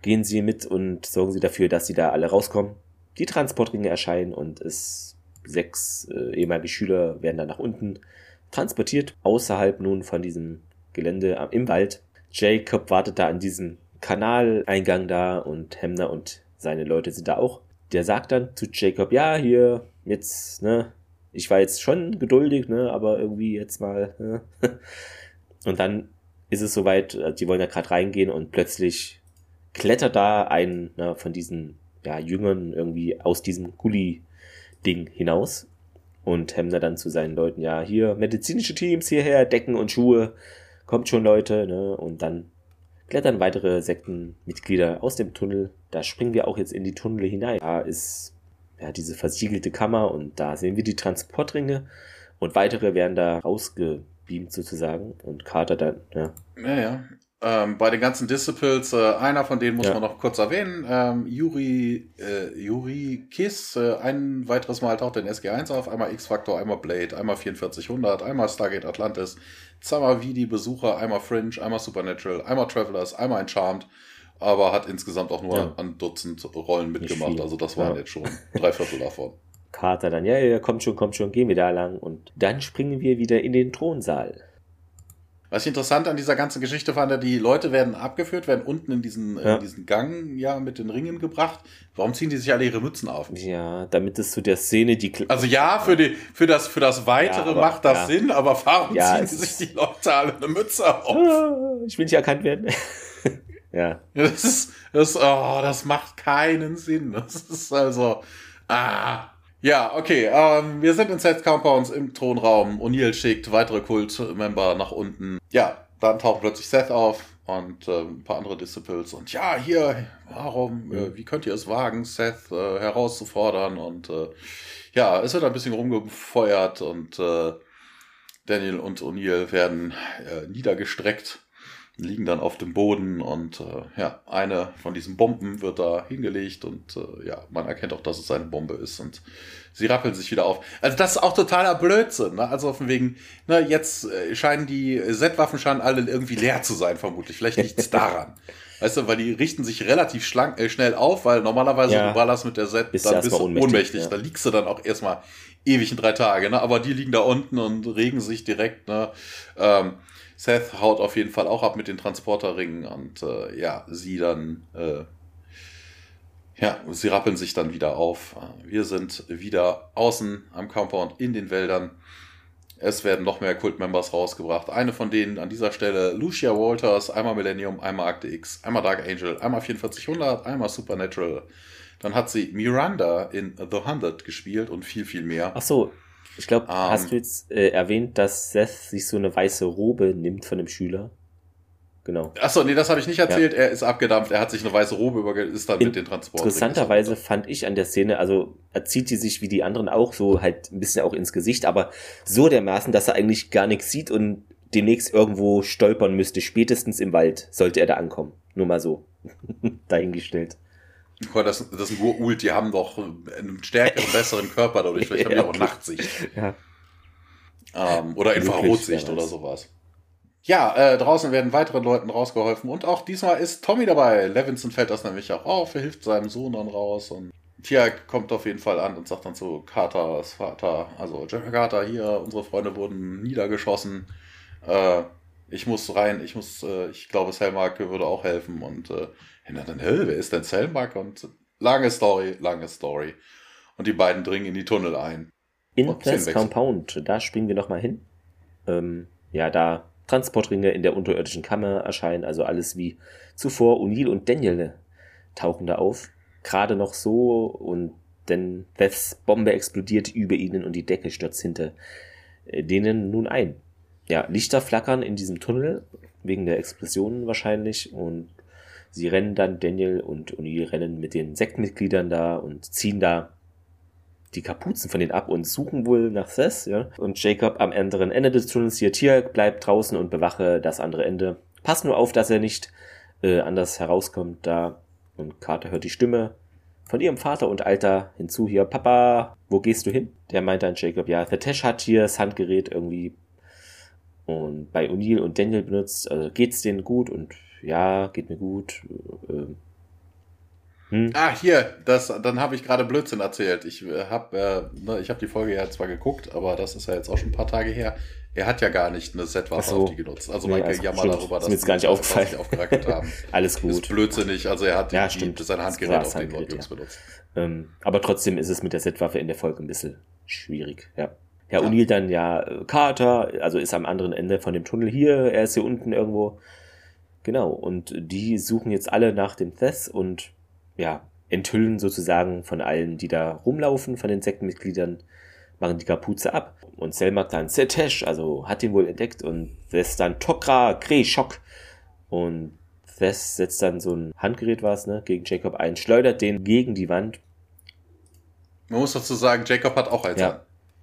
gehen Sie mit und sorgen Sie dafür, dass Sie da alle rauskommen. Die Transportringe erscheinen und es sechs äh, ehemalige Schüler werden dann nach unten transportiert. Außerhalb nun von diesem Gelände äh, im Wald. Jacob wartet da an diesem Kanaleingang da und Hamner und seine Leute sind da auch. Der sagt dann zu Jacob, ja, hier, jetzt, ne, ich war jetzt schon geduldig, ne, aber irgendwie jetzt mal, ne? Und dann ist es soweit, die wollen ja gerade reingehen und plötzlich klettert da ein, ne, von diesen, ja, Jüngern irgendwie aus diesem Gully-Ding hinaus und Hemner dann zu seinen Leuten, ja, hier, medizinische Teams hierher, Decken und Schuhe, kommt schon, Leute, ne, und dann klettern weitere Sektenmitglieder aus dem Tunnel. Da springen wir auch jetzt in die Tunnel hinein. Da ist ja diese versiegelte Kammer und da sehen wir die Transportringe und weitere werden da rausgebeamt sozusagen und Carter dann, ja. Ja, ja. Ähm, bei den ganzen Disciples, äh, einer von denen muss ja. man noch kurz erwähnen, ähm, Yuri, äh, Yuri Kiss, äh, ein weiteres Mal taucht den S G eins auf, einmal X-Factor, einmal Blade, einmal vierundvierzig hundert, einmal Stargate Atlantis, zweimal wie die Besucher, einmal Fringe, einmal Supernatural, einmal Travelers, einmal Encharmed, aber hat insgesamt auch nur ja. ein Dutzend Rollen mitgemacht, also das waren ja. jetzt schon drei Viertel davon. Carter dann, ja, ja, kommt schon, kommt schon, gehen wir da lang und dann springen wir wieder in den Thronsaal. Was ich interessant an dieser ganzen Geschichte fand, ja, die Leute werden abgeführt, werden unten in diesen, ja. in diesen Gang ja mit den Ringen gebracht. Warum ziehen die sich alle ihre Mützen auf? Ja, damit es zu der Szene die... Kl- also ja, für, die, für, das, für das Weitere ja, aber, macht das ja. Sinn, aber warum ja, ziehen sich die Leute alle eine Mütze auf? Ich will nicht erkannt werden. ja. Das, ist, das, oh, das macht keinen Sinn. Das ist also... Ah... Ja, okay, ähm, wir sind in Seth Compounds im Thronraum. O'Neill schickt weitere Kult-Member nach unten. Ja, dann taucht plötzlich Seth auf und äh, ein paar andere Disciples. Und ja, hier, warum, äh, wie könnt ihr es wagen, Seth äh, herauszufordern? Und äh, ja, es wird ein bisschen rumgefeuert und äh, Daniel und O'Neill werden äh, niedergestreckt, liegen dann auf dem Boden. Und äh, ja, eine von diesen Bomben wird da hingelegt und äh, ja, man erkennt auch, dass es eine Bombe ist und sie rappeln sich wieder auf. Also das ist auch totaler Blödsinn, ne? Also von wegen, ne, jetzt scheinen die Z-Waffen scheinen alle irgendwie leer zu sein, vermutlich. Vielleicht liegt es daran. Weißt du, weil die richten sich relativ schlank, äh, schnell auf, weil normalerweise ja, du ballerst mit der Z, bist dann du bist du ohnmächtig. ohnmächtig. Ja. Da liegst du dann auch erstmal ewig in drei Tage, ne? Aber die liegen da unten und regen sich direkt, ne? Ähm, Seth haut auf jeden Fall auch ab mit den Transporterringen und äh, ja, sie dann. Äh, Ja, sie rappeln sich dann wieder auf. Wir sind wieder außen am Compound in den Wäldern. Es werden noch mehr Kult-Members rausgebracht. Eine von denen an dieser Stelle Lucia Walters, einmal Millennium, einmal Akte X, einmal Dark Angel, einmal vierundvierzig hundert, einmal Supernatural. Dann hat sie Miranda in The Hundred gespielt und viel, viel mehr. Ach so, ich glaube, ähm, hast du jetzt äh, erwähnt, dass Seth sich so eine weiße Robe nimmt von dem Schüler? Genau. Achso, nee, das habe ich nicht erzählt. Ja. Er ist abgedampft, er hat sich eine weiße Robe überge... ist dann In- mit den Transportern. Interessanterweise fand ich an der Szene, also er zieht die sich wie die anderen auch so halt ein bisschen auch ins Gesicht, aber so dermaßen, dass er eigentlich gar nichts sieht und demnächst irgendwo stolpern müsste, spätestens im Wald sollte er da ankommen. Nur mal so dahingestellt. Das, das sind Goa'uld, die haben doch einen stärkeren, besseren Körper dadurch, vielleicht haben die auch Nachtsicht. Ja. Ähm, oder Infrarotsicht oder sowas. Ja, äh, draußen werden weiteren Leuten rausgeholfen und auch diesmal ist Tommy dabei. Levinson fällt das nämlich auch auf, er hilft seinem Sohn dann raus und Tia kommt auf jeden Fall an und sagt dann zu Carters Vater, also General Carter, hier, unsere Freunde wurden niedergeschossen, äh, ich muss rein, ich muss, äh, ich glaube Selmark würde auch helfen und äh, dann, hä, wer ist denn Selmark? Und lange Story, lange Story. Und die beiden dringen in die Tunnel ein. In das Compound, da springen wir nochmal hin. Ähm, ja, da Transportringe in der unterirdischen Kammer erscheinen, also alles wie zuvor. O'Neill und Daniel tauchen da auf, gerade noch so, und denn Beths Bombe explodiert über ihnen und die Decke stürzt hinter denen nun ein. Ja, Lichter flackern in diesem Tunnel, wegen der Explosionen wahrscheinlich, und sie rennen dann, Daniel und O'Neill rennen mit den Sektenmitgliedern da und ziehen da die Kapuzen von denen ab und suchen wohl nach Seth, ja. Und Jacob am anderen Ende des Tunnels hier, Tier, bleibt draußen und bewache das andere Ende. Pass nur auf, dass er nicht äh, anders herauskommt da. Und Carter hört die Stimme von ihrem Vater und Alter hinzu hier, Papa, wo gehst du hin? Der meint dann Jacob, ja, Setesh hat hier das Handgerät irgendwie und bei O'Neill und Daniel benutzt, also geht's denen gut und ja, geht mir gut, äh, Hm. Ah, hier, das, dann habe ich gerade Blödsinn erzählt. Ich habe äh, ne, ich hab die Folge ja zwar geguckt, aber das ist ja jetzt auch schon ein paar Tage her. Er hat ja gar nicht eine Set-Waffe so auf die genutzt. Also nee, man also jammert darüber, dass wir gar nicht aufgefallen aufgerackert haben. Alles gut. Ist blödsinnig, also er hat ja, die, die, sein Handgerät auf den Handgerät, Handgerät, ja. benutzt. Ähm, aber trotzdem ist es mit der Set-Waffe in der Folge ein bisschen schwierig, ja. Ja, ja. O'Neill dann, ja, Carter, also ist am anderen Ende von dem Tunnel hier, er ist hier unten irgendwo. Genau, und die suchen jetzt alle nach dem Seth und, ja, enthüllen sozusagen von allen, die da rumlaufen, von den Sektenmitgliedern, machen die Kapuze ab. Und Sel macht dann Setesh, also hat ihn wohl entdeckt, und Seth dann Tok'ra, Kreshock. Und Seth setzt dann so ein Handgerät, war es, ne, gegen Jacob ein, schleudert den gegen die Wand. Man muss dazu sagen, Jacob hat auch eins an.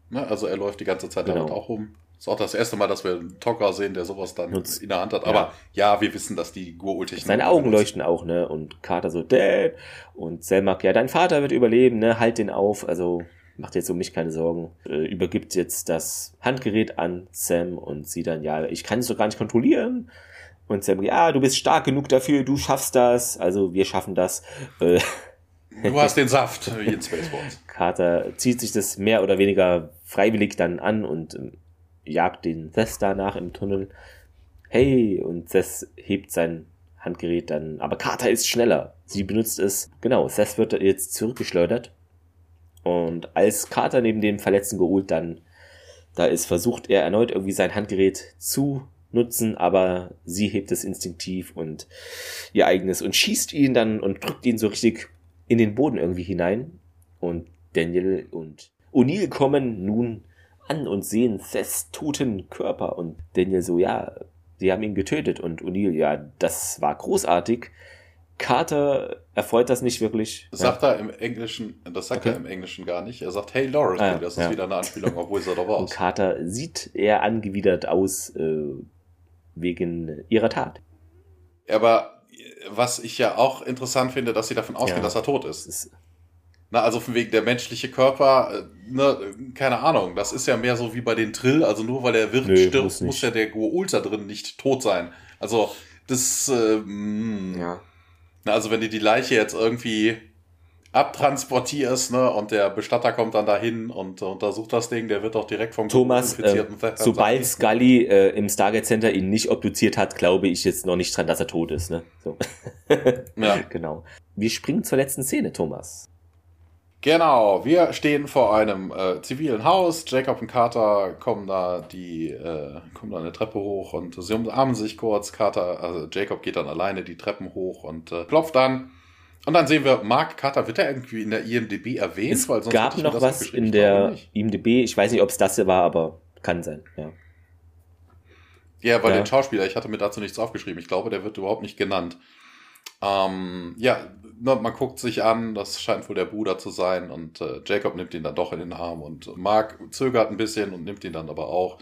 Ne? Also er läuft die ganze Zeit genau. damit auch rum. Ist auch das erste Mal, dass wir einen Tok'ra sehen, der sowas dann Nutz. in der Hand hat. Aber ja, ja wir wissen, dass die Goa'uld-Technik... Seine Augen benutzt. Leuchten auch, ne? Und Carter so, Dad. Und Selmak, ja, dein Vater wird überleben, ne? Halt den auf, also macht jetzt um mich keine Sorgen. Äh, übergibt jetzt das Handgerät an Sam und sie dann, ja, ich kann es doch gar nicht kontrollieren. Und Sam, ja, du bist stark genug dafür, du schaffst das. Also wir schaffen das. Äh, Du hast den Saft, wie in Spaceballs. Carter zieht sich das mehr oder weniger freiwillig dann an und ähm, jagt den Seth danach im Tunnel. Hey, und Seth hebt sein Handgerät dann. Aber Carter ist schneller. Sie benutzt es. Genau, Seth wird jetzt zurückgeschleudert. Und als Carter neben dem Verletzten Goa'uld dann da ist, versucht er erneut irgendwie sein Handgerät zu nutzen, aber sie hebt es instinktiv und ihr eigenes und schießt ihn dann und drückt ihn so richtig in den Boden irgendwie hinein. Und Daniel und O'Neill kommen nun an und sehen Seths toten Körper. Und Daniel so, ja, sie haben ihn getötet. Und O'Neill, ja, das war großartig. Carter erfreut das nicht wirklich. Das sagt ja. er im Englischen, das sagt okay. er im Englischen gar nicht. Er sagt, hey, Lawrence, ah, das ja. ist wieder eine Anspielung auf Wizard of Oz. Und Carter sieht eher angewidert aus äh, wegen ihrer Tat. Aber was ich ja auch interessant finde, dass sie davon ausgehen, ja. dass er tot ist. ist. Na, also von wegen der menschliche Körper, ne, keine Ahnung, das ist ja mehr so wie bei den Trill, also nur weil der Wirt Nö, stirbt, muss, muss ja der Goa'uld da drin nicht tot sein. Also das, äh, ja. na, also wenn du die Leiche jetzt irgendwie abtransportierst, ne, und der Bestatter kommt dann dahin und äh, untersucht das Ding, der wird auch direkt vom Thomas, äh, sobald Scully äh, im Stargate Center ihn nicht obduziert hat, glaube ich jetzt noch nicht dran, dass er tot ist, ne? So. Ja. Genau. Wir springen zur letzten Szene, Thomas. Genau, wir stehen vor einem äh, zivilen Haus, Jacob und Carter kommen da die, äh, kommen da eine Treppe hoch und sie umarmen sich kurz, Carter, also Jacob geht dann alleine die Treppen hoch und äh, klopft dann. Und dann sehen wir, Mark Carter wird ja irgendwie in der I M D B erwähnt. Es weil sonst gab noch was in der I M D B, ich weiß nicht, ob es das hier war, aber kann sein, ja. Ja, weil ja. den Schauspieler, ich hatte mir dazu nichts aufgeschrieben, ich glaube, der wird überhaupt nicht genannt. Ähm, ja, man guckt sich an, das scheint wohl der Bruder zu sein und äh, Jacob nimmt ihn dann doch in den Arm und Mark zögert ein bisschen und nimmt ihn dann aber auch.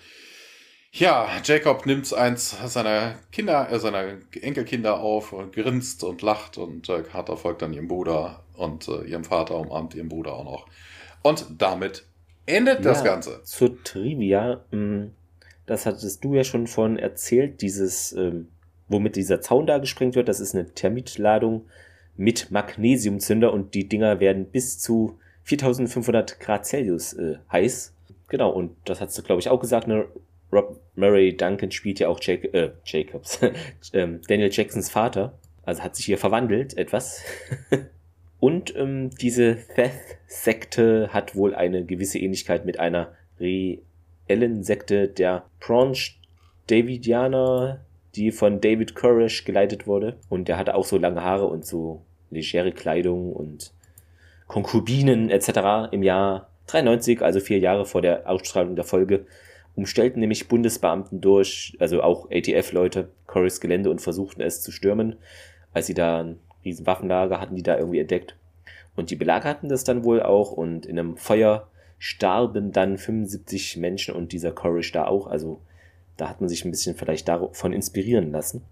Ja, Jacob nimmt eins seiner Kinder, äh, seiner Enkelkinder auf und grinst und lacht und äh, Carter folgt dann ihrem Bruder und äh, ihrem Vater umarmt ihren Bruder auch noch. Und damit endet ja, das Ganze. Zur Trivia, das hattest du ja schon von erzählt, dieses, ähm, womit dieser Zaun da gesprengt wird, das ist eine Termitladung mit Magnesiumzünder und die Dinger werden bis zu viertausendfünfhundert Grad Celsius äh, heiß. Genau, und das hast du, glaube ich, auch gesagt, ne? Rob Murray Duncan spielt ja auch Jac- äh, Jacobs, ähm, Daniel Jacksons Vater, also hat sich hier verwandelt etwas. Und ähm, diese Seth-Sekte hat wohl eine gewisse Ähnlichkeit mit einer reellen Sekte der Branch-Davidianer, die von David Koresh geleitet wurde. Und der hatte auch so lange Haare und so legere Kleidung und Konkubinen et cetera im Jahr dreiundneunzig, also vier Jahre vor der Ausstrahlung der Folge, umstellten nämlich Bundesbeamten durch, also auch A T F-Leute, Corys Gelände und versuchten es zu stürmen. Als sie da ein riesen Waffenlager hatten, die da irgendwie entdeckt. Und die belagerten das dann wohl auch und in einem Feuer starben dann fünfundsiebzig Menschen und dieser Corys da auch. Also da hat man sich ein bisschen vielleicht davon inspirieren lassen.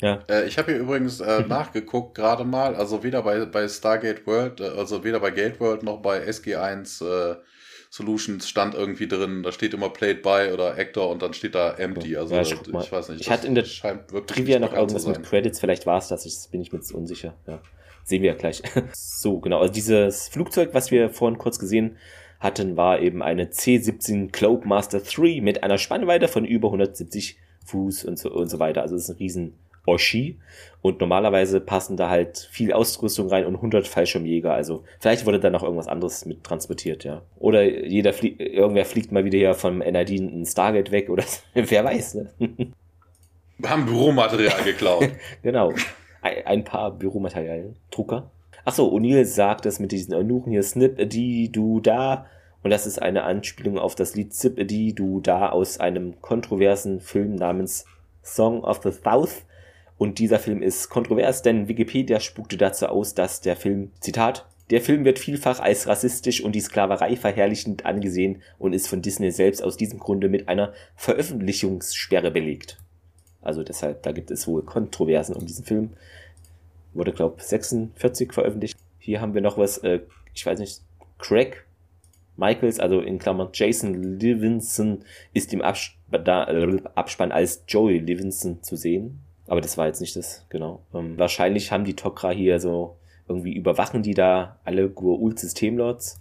Ja. Äh, ich habe hier übrigens äh, mhm. nachgeguckt gerade mal, also weder bei, bei Stargate World, also weder bei Gate World noch bei S G eins äh, Solutions stand irgendwie drin, da steht immer Played by oder Actor und dann steht da Empty, also ja, ich, ich weiß nicht. Ich hatte in der Trivia noch irgendwas mit Credits, vielleicht war es das, ich, bin ich mir jetzt unsicher. Ja. Sehen wir ja gleich. So, genau, also dieses Flugzeug, was wir vorhin kurz gesehen hatten, war eben eine C siebzehn Cloakmaster drei mit einer Spannweite von über hundertsiebzig Fuß und so, und so weiter, also es ist ein riesen Oshi. Und normalerweise passen da halt viel Ausrüstung rein und hundert Fallschirmjäger. Also vielleicht wurde da noch irgendwas anderes mit transportiert, ja. Oder jeder flie- irgendwer fliegt mal wieder hier vom N I D in Stargate weg oder wer weiß, ne? Wir haben Büromaterial geklaut. Genau. Ein paar Büromaterialien. Drucker. Achso, O'Neill sagt es mit diesen Eunuchen hier, Snip-a-di-du-da. Und das ist eine Anspielung auf das Lied Zip-a-di-du-da aus einem kontroversen Film namens Song of the South. Und dieser Film ist kontrovers, denn Wikipedia spukte dazu aus, dass der Film, Zitat, der Film wird vielfach als rassistisch und die Sklaverei verherrlichend angesehen und ist von Disney selbst aus diesem Grunde mit einer Veröffentlichungssperre belegt. Also deshalb, da gibt es wohl Kontroversen um diesen Film. Wurde, glaube ich, sechsundvierzig veröffentlicht. Hier haben wir noch was, äh, ich weiß nicht, Greg Michaels, also in Klammern Jason Levinson, ist im Absp- da, äh, Abspann als Joey Levinson zu sehen. Aber das war jetzt nicht das, genau. Ähm, wahrscheinlich haben die Tok'ra hier so, irgendwie überwachen die da alle Goa'uld-Systemlords.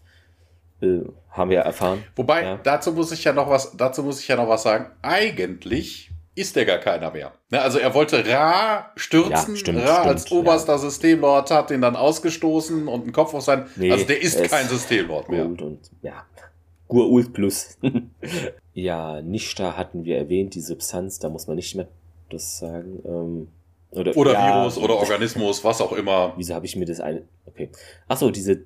Äh, haben wir ja erfahren. Wobei, ja. dazu muss ich ja noch was, dazu muss ich ja noch was sagen. Eigentlich ist der gar keiner mehr. Ne, also er wollte Ra stürzen. Ja, stimmt, Ra stimmt, als oberster ja. Systemlord hat ihn dann ausgestoßen und einen Kopf auf sein... Nee, also der ist kein Systemlord mehr. Goa'uld und, ja, Goa'uld plus. Ja, Nishta hatten wir erwähnt, die Substanz, da muss man nicht mehr das sagen. Ähm, oder oder ja, Virus oder Organismus, was auch immer. Wieso habe ich mir das eine... Okay. Achso, diese...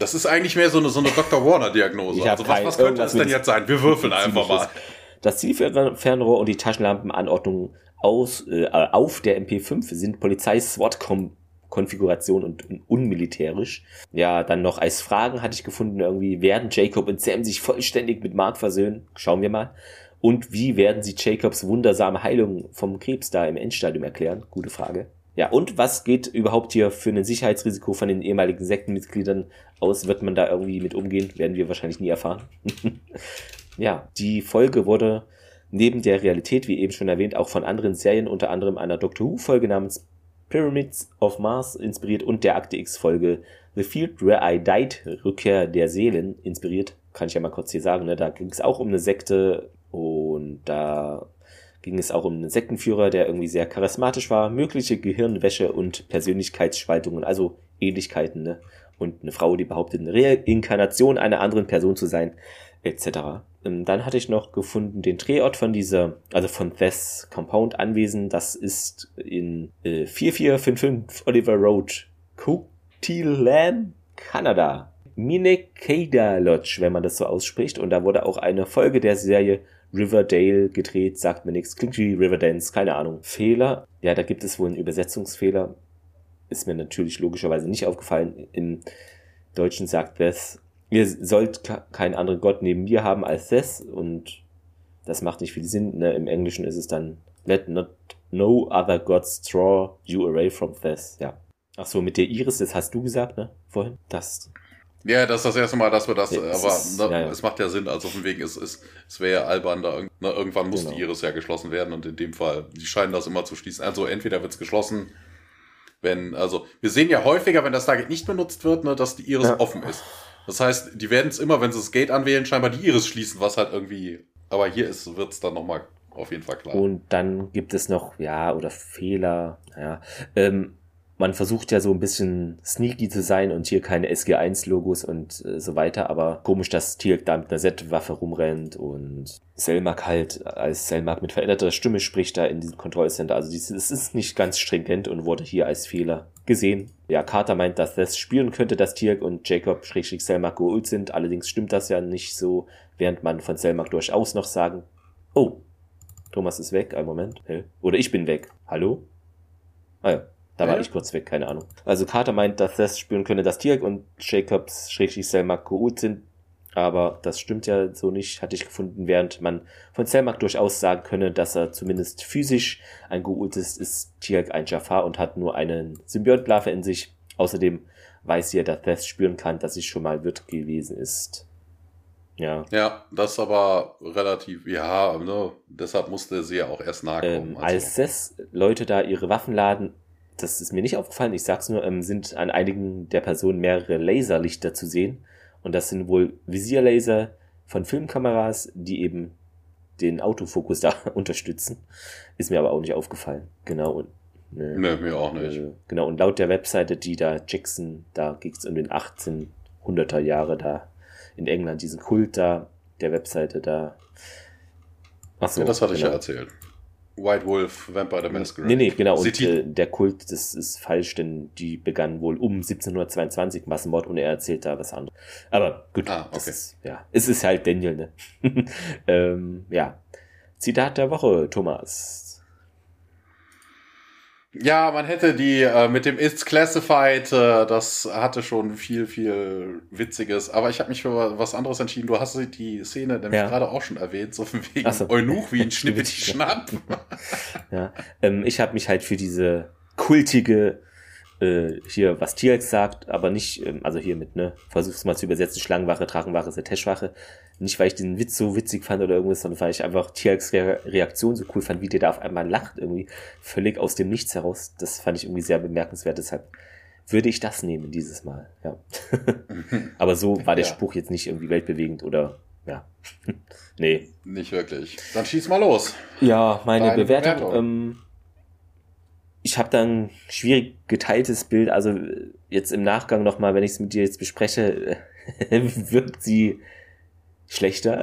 Das ist eigentlich mehr so eine, so eine Doktor Warner-Diagnose. Also was, was könnte das denn jetzt sein? Wir würfeln einfach mal. Das Zielfernrohr und die Taschenlampenanordnung aus, äh, auf der M P fünf sind Polizei-SWAT-Konfiguration und unmilitärisch. Ja, dann noch als Fragen hatte ich gefunden irgendwie, werden Jacob und Sam sich vollständig mit Mark versöhnen? Schauen wir mal. Und wie werden sie Jacobs wundersame Heilung vom Krebs da im Endstadium erklären? Gute Frage. Ja, und was geht überhaupt hier für ein Sicherheitsrisiko von den ehemaligen Sektenmitgliedern aus? Wird man da irgendwie mit umgehen? Werden wir wahrscheinlich nie erfahren. Ja, die Folge wurde neben der Realität, wie eben schon erwähnt, auch von anderen Serien, unter anderem einer Doctor Who-Folge namens Pyramids of Mars inspiriert und der Akte X-Folge The Field Where I Died, Rückkehr der Seelen, inspiriert. Kann ich ja mal kurz hier sagen, ne? Da ging es auch um eine Sekte und da ging es auch um einen Sektenführer, der irgendwie sehr charismatisch war, mögliche Gehirnwäsche und Persönlichkeitsspaltungen, also Ähnlichkeiten, ne? Und eine Frau, die behauptet, eine Reinkarnation einer anderen Person zu sein, et cetera. Dann hatte ich noch gefunden den Drehort von dieser, also von Thess Compound Anwesen. Das ist in äh, vier vier fünf fünf Oliver Road, Coquitlam, Kanada. Minnekäda Lodge, wenn man das so ausspricht. Und da wurde auch eine Folge der Serie Riverdale gedreht. Sagt mir nichts. Klingt wie Riverdance, keine Ahnung. Fehler. Ja, da gibt es wohl einen Übersetzungsfehler. Ist mir natürlich logischerweise nicht aufgefallen. Im Deutschen sagt Thess: Ihr sollt keinen anderen Gott neben mir haben als Seth, und das macht nicht viel Sinn. Ne? Im Englischen ist es dann Let not no other gods draw you away from Seth. Ja. Ach so, mit der Iris, das hast du gesagt, ne? Vorhin? Das. Ja, das ist das erste Mal, dass wir das, ja, aber ist, ne, ja, ja. Es macht ja Sinn, also auf dem Weg ist, ist es wäre ja albern, da ne, irgendwann muss genau. Die Iris ja geschlossen werden, und in dem Fall, die scheinen das immer zu schließen. Also entweder wird es geschlossen, wenn, also wir sehen ja häufiger, wenn das Target nicht benutzt wird, ne, dass die Iris ja. offen ist. Das heißt, die werden es immer, wenn sie das Gate anwählen, scheinbar die Iris schließen, was halt irgendwie... Aber hier wird es dann nochmal auf jeden Fall klar. Und dann gibt es noch, ja, oder Fehler, ja. Ähm, man versucht ja so ein bisschen sneaky zu sein und hier keine S G eins Logos und äh, so weiter, aber komisch, dass Teal'c da mit einer Set-Waffe rumrennt und Selmak halt als Selmak mit veränderter Stimme spricht da in diesem Kontrollcenter. Also es ist nicht ganz stringent und wurde hier als Fehler gesehen. Ja, Carter meint, dass das spüren könnte, dass Teal'c und Jacob schrägstrich Selmak Goa'uld sind. Allerdings stimmt das ja nicht so, während man von Selmak durchaus noch sagen... Oh, Thomas ist weg. Einen Moment. Oder ich bin weg. Hallo? Ah ja, da war äh? ich kurz weg. Keine Ahnung. Also Carter meint, dass das spüren könnte, dass Teal'c und Jacobs schrägstrich Selmak Goa'uld sind. Aber das stimmt ja so nicht, hatte ich gefunden, während man von Selmak durchaus sagen könne, dass er zumindest physisch ein Goa'uld ist, ist Teal'c ein Jaffa und hat nur einen Symbiontlarve in sich. Außerdem weiß sie ja, dass Thess spüren kann, dass sie schon mal Wirt gewesen ist. Ja. Ja, das ist aber relativ, ja, ne? Deshalb musste sie ja auch erst nahe kommen. Ähm, also. Als Thess Leute da ihre Waffen laden, das ist mir nicht aufgefallen, ich sag's nur, ähm, sind an einigen der Personen mehrere Laserlichter zu sehen. Und das sind wohl Visierlaser von Filmkameras, die eben den Autofokus da unterstützen. Ist mir aber auch nicht aufgefallen. Genau. Und Nee, nee, mir auch nicht. Genau, und laut der Webseite, die da Jackson, da ging es um den achtzehnhunderter Jahre da in England, diesen Kult da, der Webseite da. Achso, ja, das hatte genau. ich ja erzählt. White Wolf, Vampire the Masquerade. Nee, nee, genau. Und äh, der Kult, das ist falsch, denn die begannen wohl um siebzehnhundertzweiundzwanzig Massenmord und er erzählt da was anderes. Aber gut, ah, okay. das ist, ja, es ist halt Daniel, ne? ähm, ja. Zitat der Woche, Thomas. Ja, man hätte die äh, mit dem It's Classified, äh, das hatte schon viel, viel Witziges. Aber ich habe mich für was anderes entschieden. Du hast die Szene nämlich ja. gerade auch schon erwähnt, so von wegen so. Eunuch wie ein Schnippeti-Schnapp. ja. ähm, ich habe mich halt für diese kultige, äh, hier was T-Rex sagt, aber nicht, ähm, also hier mit, ne, versuch's mal zu übersetzen, Schlangenwache, Drachenwache, Setesh-Wache. Nicht, weil ich den Witz so witzig fand oder irgendwas, sondern weil ich einfach T-Rex Reaktion so cool fand, wie der da auf einmal lacht, irgendwie völlig aus dem Nichts heraus. Das fand ich irgendwie sehr bemerkenswert, deshalb würde ich das nehmen dieses Mal. Ja. Aber so war der ja. Spruch jetzt nicht irgendwie weltbewegend oder ja. nee. Nicht wirklich. Dann schieß mal los. Ja, meine Deine Bewertung. Bewertung. Ähm, ich habe da ein schwierig geteiltes Bild, also jetzt im Nachgang nochmal, wenn ich es mit dir jetzt bespreche, wirkt sie schlechter,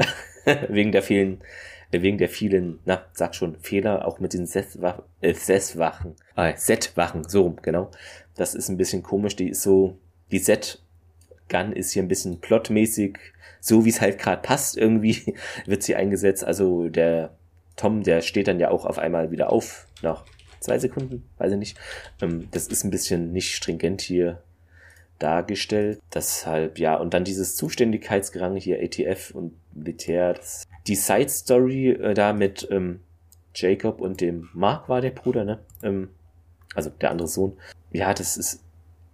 wegen der vielen, wegen der vielen, na, sag schon, Fehler, auch mit den Seth-Wachen, äh, Seth-Wachen, ah, Set-Wachen, so rum, genau. Das ist ein bisschen komisch, die ist so, die Set-Gun ist hier ein bisschen plotmäßig, so wie es halt gerade passt, irgendwie wird sie eingesetzt, also der Tom, der steht dann ja auch auf einmal wieder auf, nach zwei Sekunden, weiß ich nicht, das ist ein bisschen nicht stringent hier dargestellt, deshalb, ja, und dann dieses Zuständigkeitsgerang hier, A T F und Militär, das, die Side-Story äh, da mit ähm, Jacob und dem Mark war der Bruder, ne, ähm, also der andere Sohn, ja, das ist,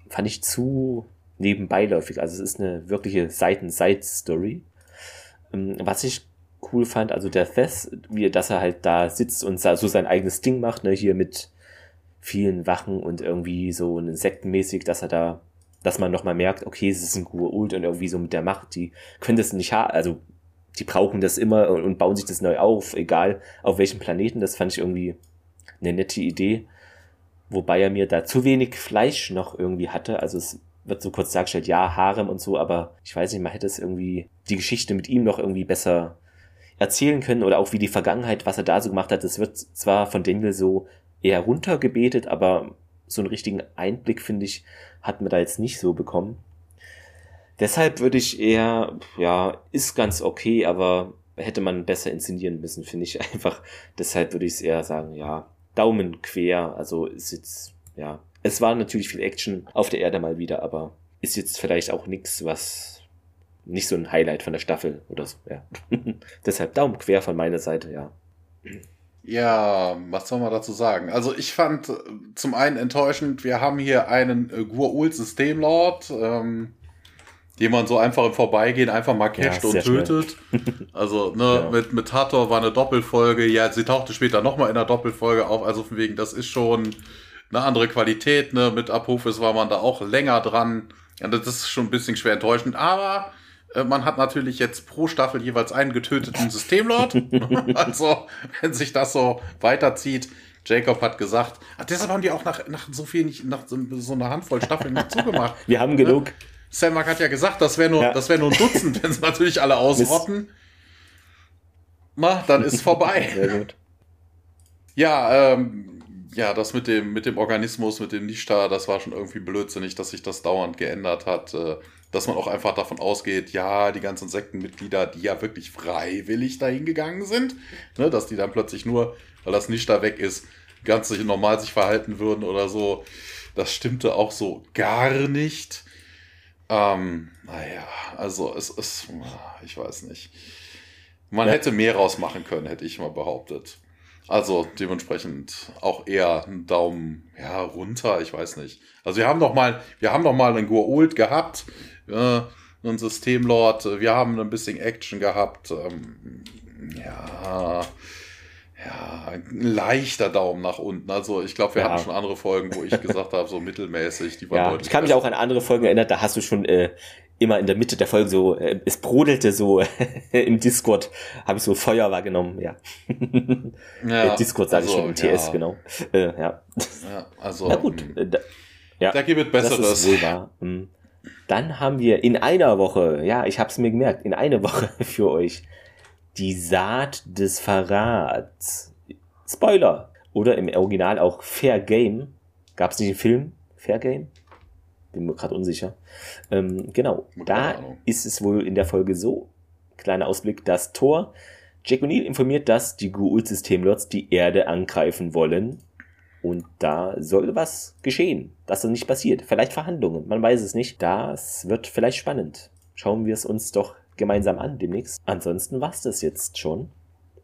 fand ich zu nebenbeiläufig, also es ist eine wirkliche Seiten-Side-Story, ähm, was ich cool fand, also der Seth, wie dass er halt da sitzt und so sein eigenes Ding macht, ne, hier mit vielen Wachen und irgendwie so insektenmäßig, dass er da dass man nochmal merkt, okay, es ist ein Goa'uld und irgendwie so mit der Macht, die können das nicht haben, also die brauchen das immer und bauen sich das neu auf, egal auf welchem Planeten, das fand ich irgendwie eine nette Idee, wobei er mir da zu wenig Fleisch noch irgendwie hatte, also es wird so kurz dargestellt, ja, Harem und so, aber ich weiß nicht, man hätte es irgendwie, die Geschichte mit ihm noch irgendwie besser erzählen können oder auch wie die Vergangenheit, was er da so gemacht hat, das wird zwar von Daniel so eher runtergebetet, aber so einen richtigen Einblick, finde ich, hat man da jetzt nicht so bekommen. Deshalb würde ich eher, ja, ist ganz okay, aber hätte man besser inszenieren müssen, finde ich einfach. Deshalb würde ich es eher sagen, ja, Daumen quer, also ist jetzt, ja, es war natürlich viel Action auf der Erde mal wieder, aber ist jetzt vielleicht auch nichts, was nicht so ein Highlight von der Staffel oder so, ja. Deshalb Daumen quer von meiner Seite, ja. Ja, was soll man dazu sagen? Also ich fand zum einen enttäuschend, wir haben hier einen äh, Goa'uld-Systemlord, ähm, den man so einfach im Vorbeigehen einfach mal catcht ja, und tötet. also ne, ja. mit, mit Hathor war eine Doppelfolge, ja, sie tauchte später nochmal in einer Doppelfolge auf, also von wegen, das ist schon eine andere Qualität, ne? Mit Apophis war man da auch länger dran. Ja, das ist schon ein bisschen schwer enttäuschend, aber man hat natürlich jetzt pro Staffel jeweils einen getöteten Systemlord. Also, wenn sich das so weiterzieht. Jacob hat gesagt, ach, deshalb haben die auch nach, nach so viel, nicht, nach so, so einer Handvoll Staffeln nicht zugemacht. Wir haben ne? genug. Samak hat ja gesagt, das wäre nur, ja. das wäre nur ein Dutzend, wenn sie natürlich alle ausrotten. Na, dann ist vorbei. Sehr gut. Ja, ähm, ja, das mit dem, mit dem Organismus, mit dem Nishtar, das war schon irgendwie blödsinnig, dass sich das dauernd geändert hat. Dass man auch einfach davon ausgeht, ja, die ganzen Sektenmitglieder, die ja wirklich freiwillig dahin gegangen sind, ne, dass die dann plötzlich nur, weil das nicht da weg ist, ganz normal sich verhalten würden oder so. Das stimmte auch so gar nicht. Ähm, naja, also es ist, ich weiß nicht. Man ja. hätte mehr rausmachen können, hätte ich mal behauptet. Also dementsprechend auch eher einen Daumen ja, runter, ich weiß nicht. Also wir haben noch mal, wir haben noch mal einen Goa'uld gehabt, äh, einen Systemlord, wir haben ein bisschen Action gehabt. Ähm, ja, ja, ein leichter Daumen nach unten. Also ich glaube, wir ja. hatten schon andere Folgen, wo ich gesagt habe, so mittelmäßig. Die waren ja, deutlich ich kann besser. Mich auch an andere Folgen erinnern, da hast du schon äh, immer in der Mitte der Folge so, äh, es brodelte so im Discord, habe ich so Feuer wahrgenommen, ja. ja äh, Discord sage also, ich schon, im T S, ja. genau. Äh, ja. ja, also. Na gut. Äh, da, ja, da gibt es Besseres. Mhm. Dann haben wir in einer Woche, ja, ich habe es mir gemerkt, in einer Woche für euch die Saat des Verrats. Spoiler. Oder im Original auch Fair Game. Gab es nicht einen Film? Fair Game? Bin mir gerade unsicher. Ähm, genau. Da ist es wohl in der Folge so, kleiner Ausblick, dass Thor Jack O'Neill informiert, dass die Goa'uld-Systemlords die Erde angreifen wollen. Und da soll was geschehen, dass das nicht passiert. Vielleicht Verhandlungen, man weiß es nicht. Das wird vielleicht spannend. Schauen wir es uns doch gemeinsam an demnächst. Ansonsten war's das jetzt schon.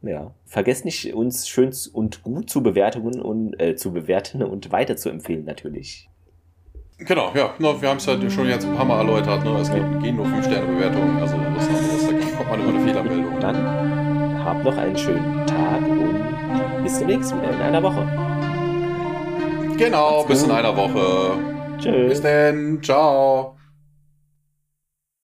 Ja, vergesst nicht, uns schön und gut zu Bewertungen und äh, zu bewerten und weiter zu empfehlen natürlich. Genau, ja, wir haben es halt schon jetzt ein paar Mal erläutert. Ne? Es gibt, gehen nur fünf Sterne Bewertungen, also was anderes, da kommt man über eine Fehlermeldung. Dann habt noch einen schönen Tag und bis demnächst in einer Woche. Genau, bis in einer Woche. Tschüss. Bis denn, ciao.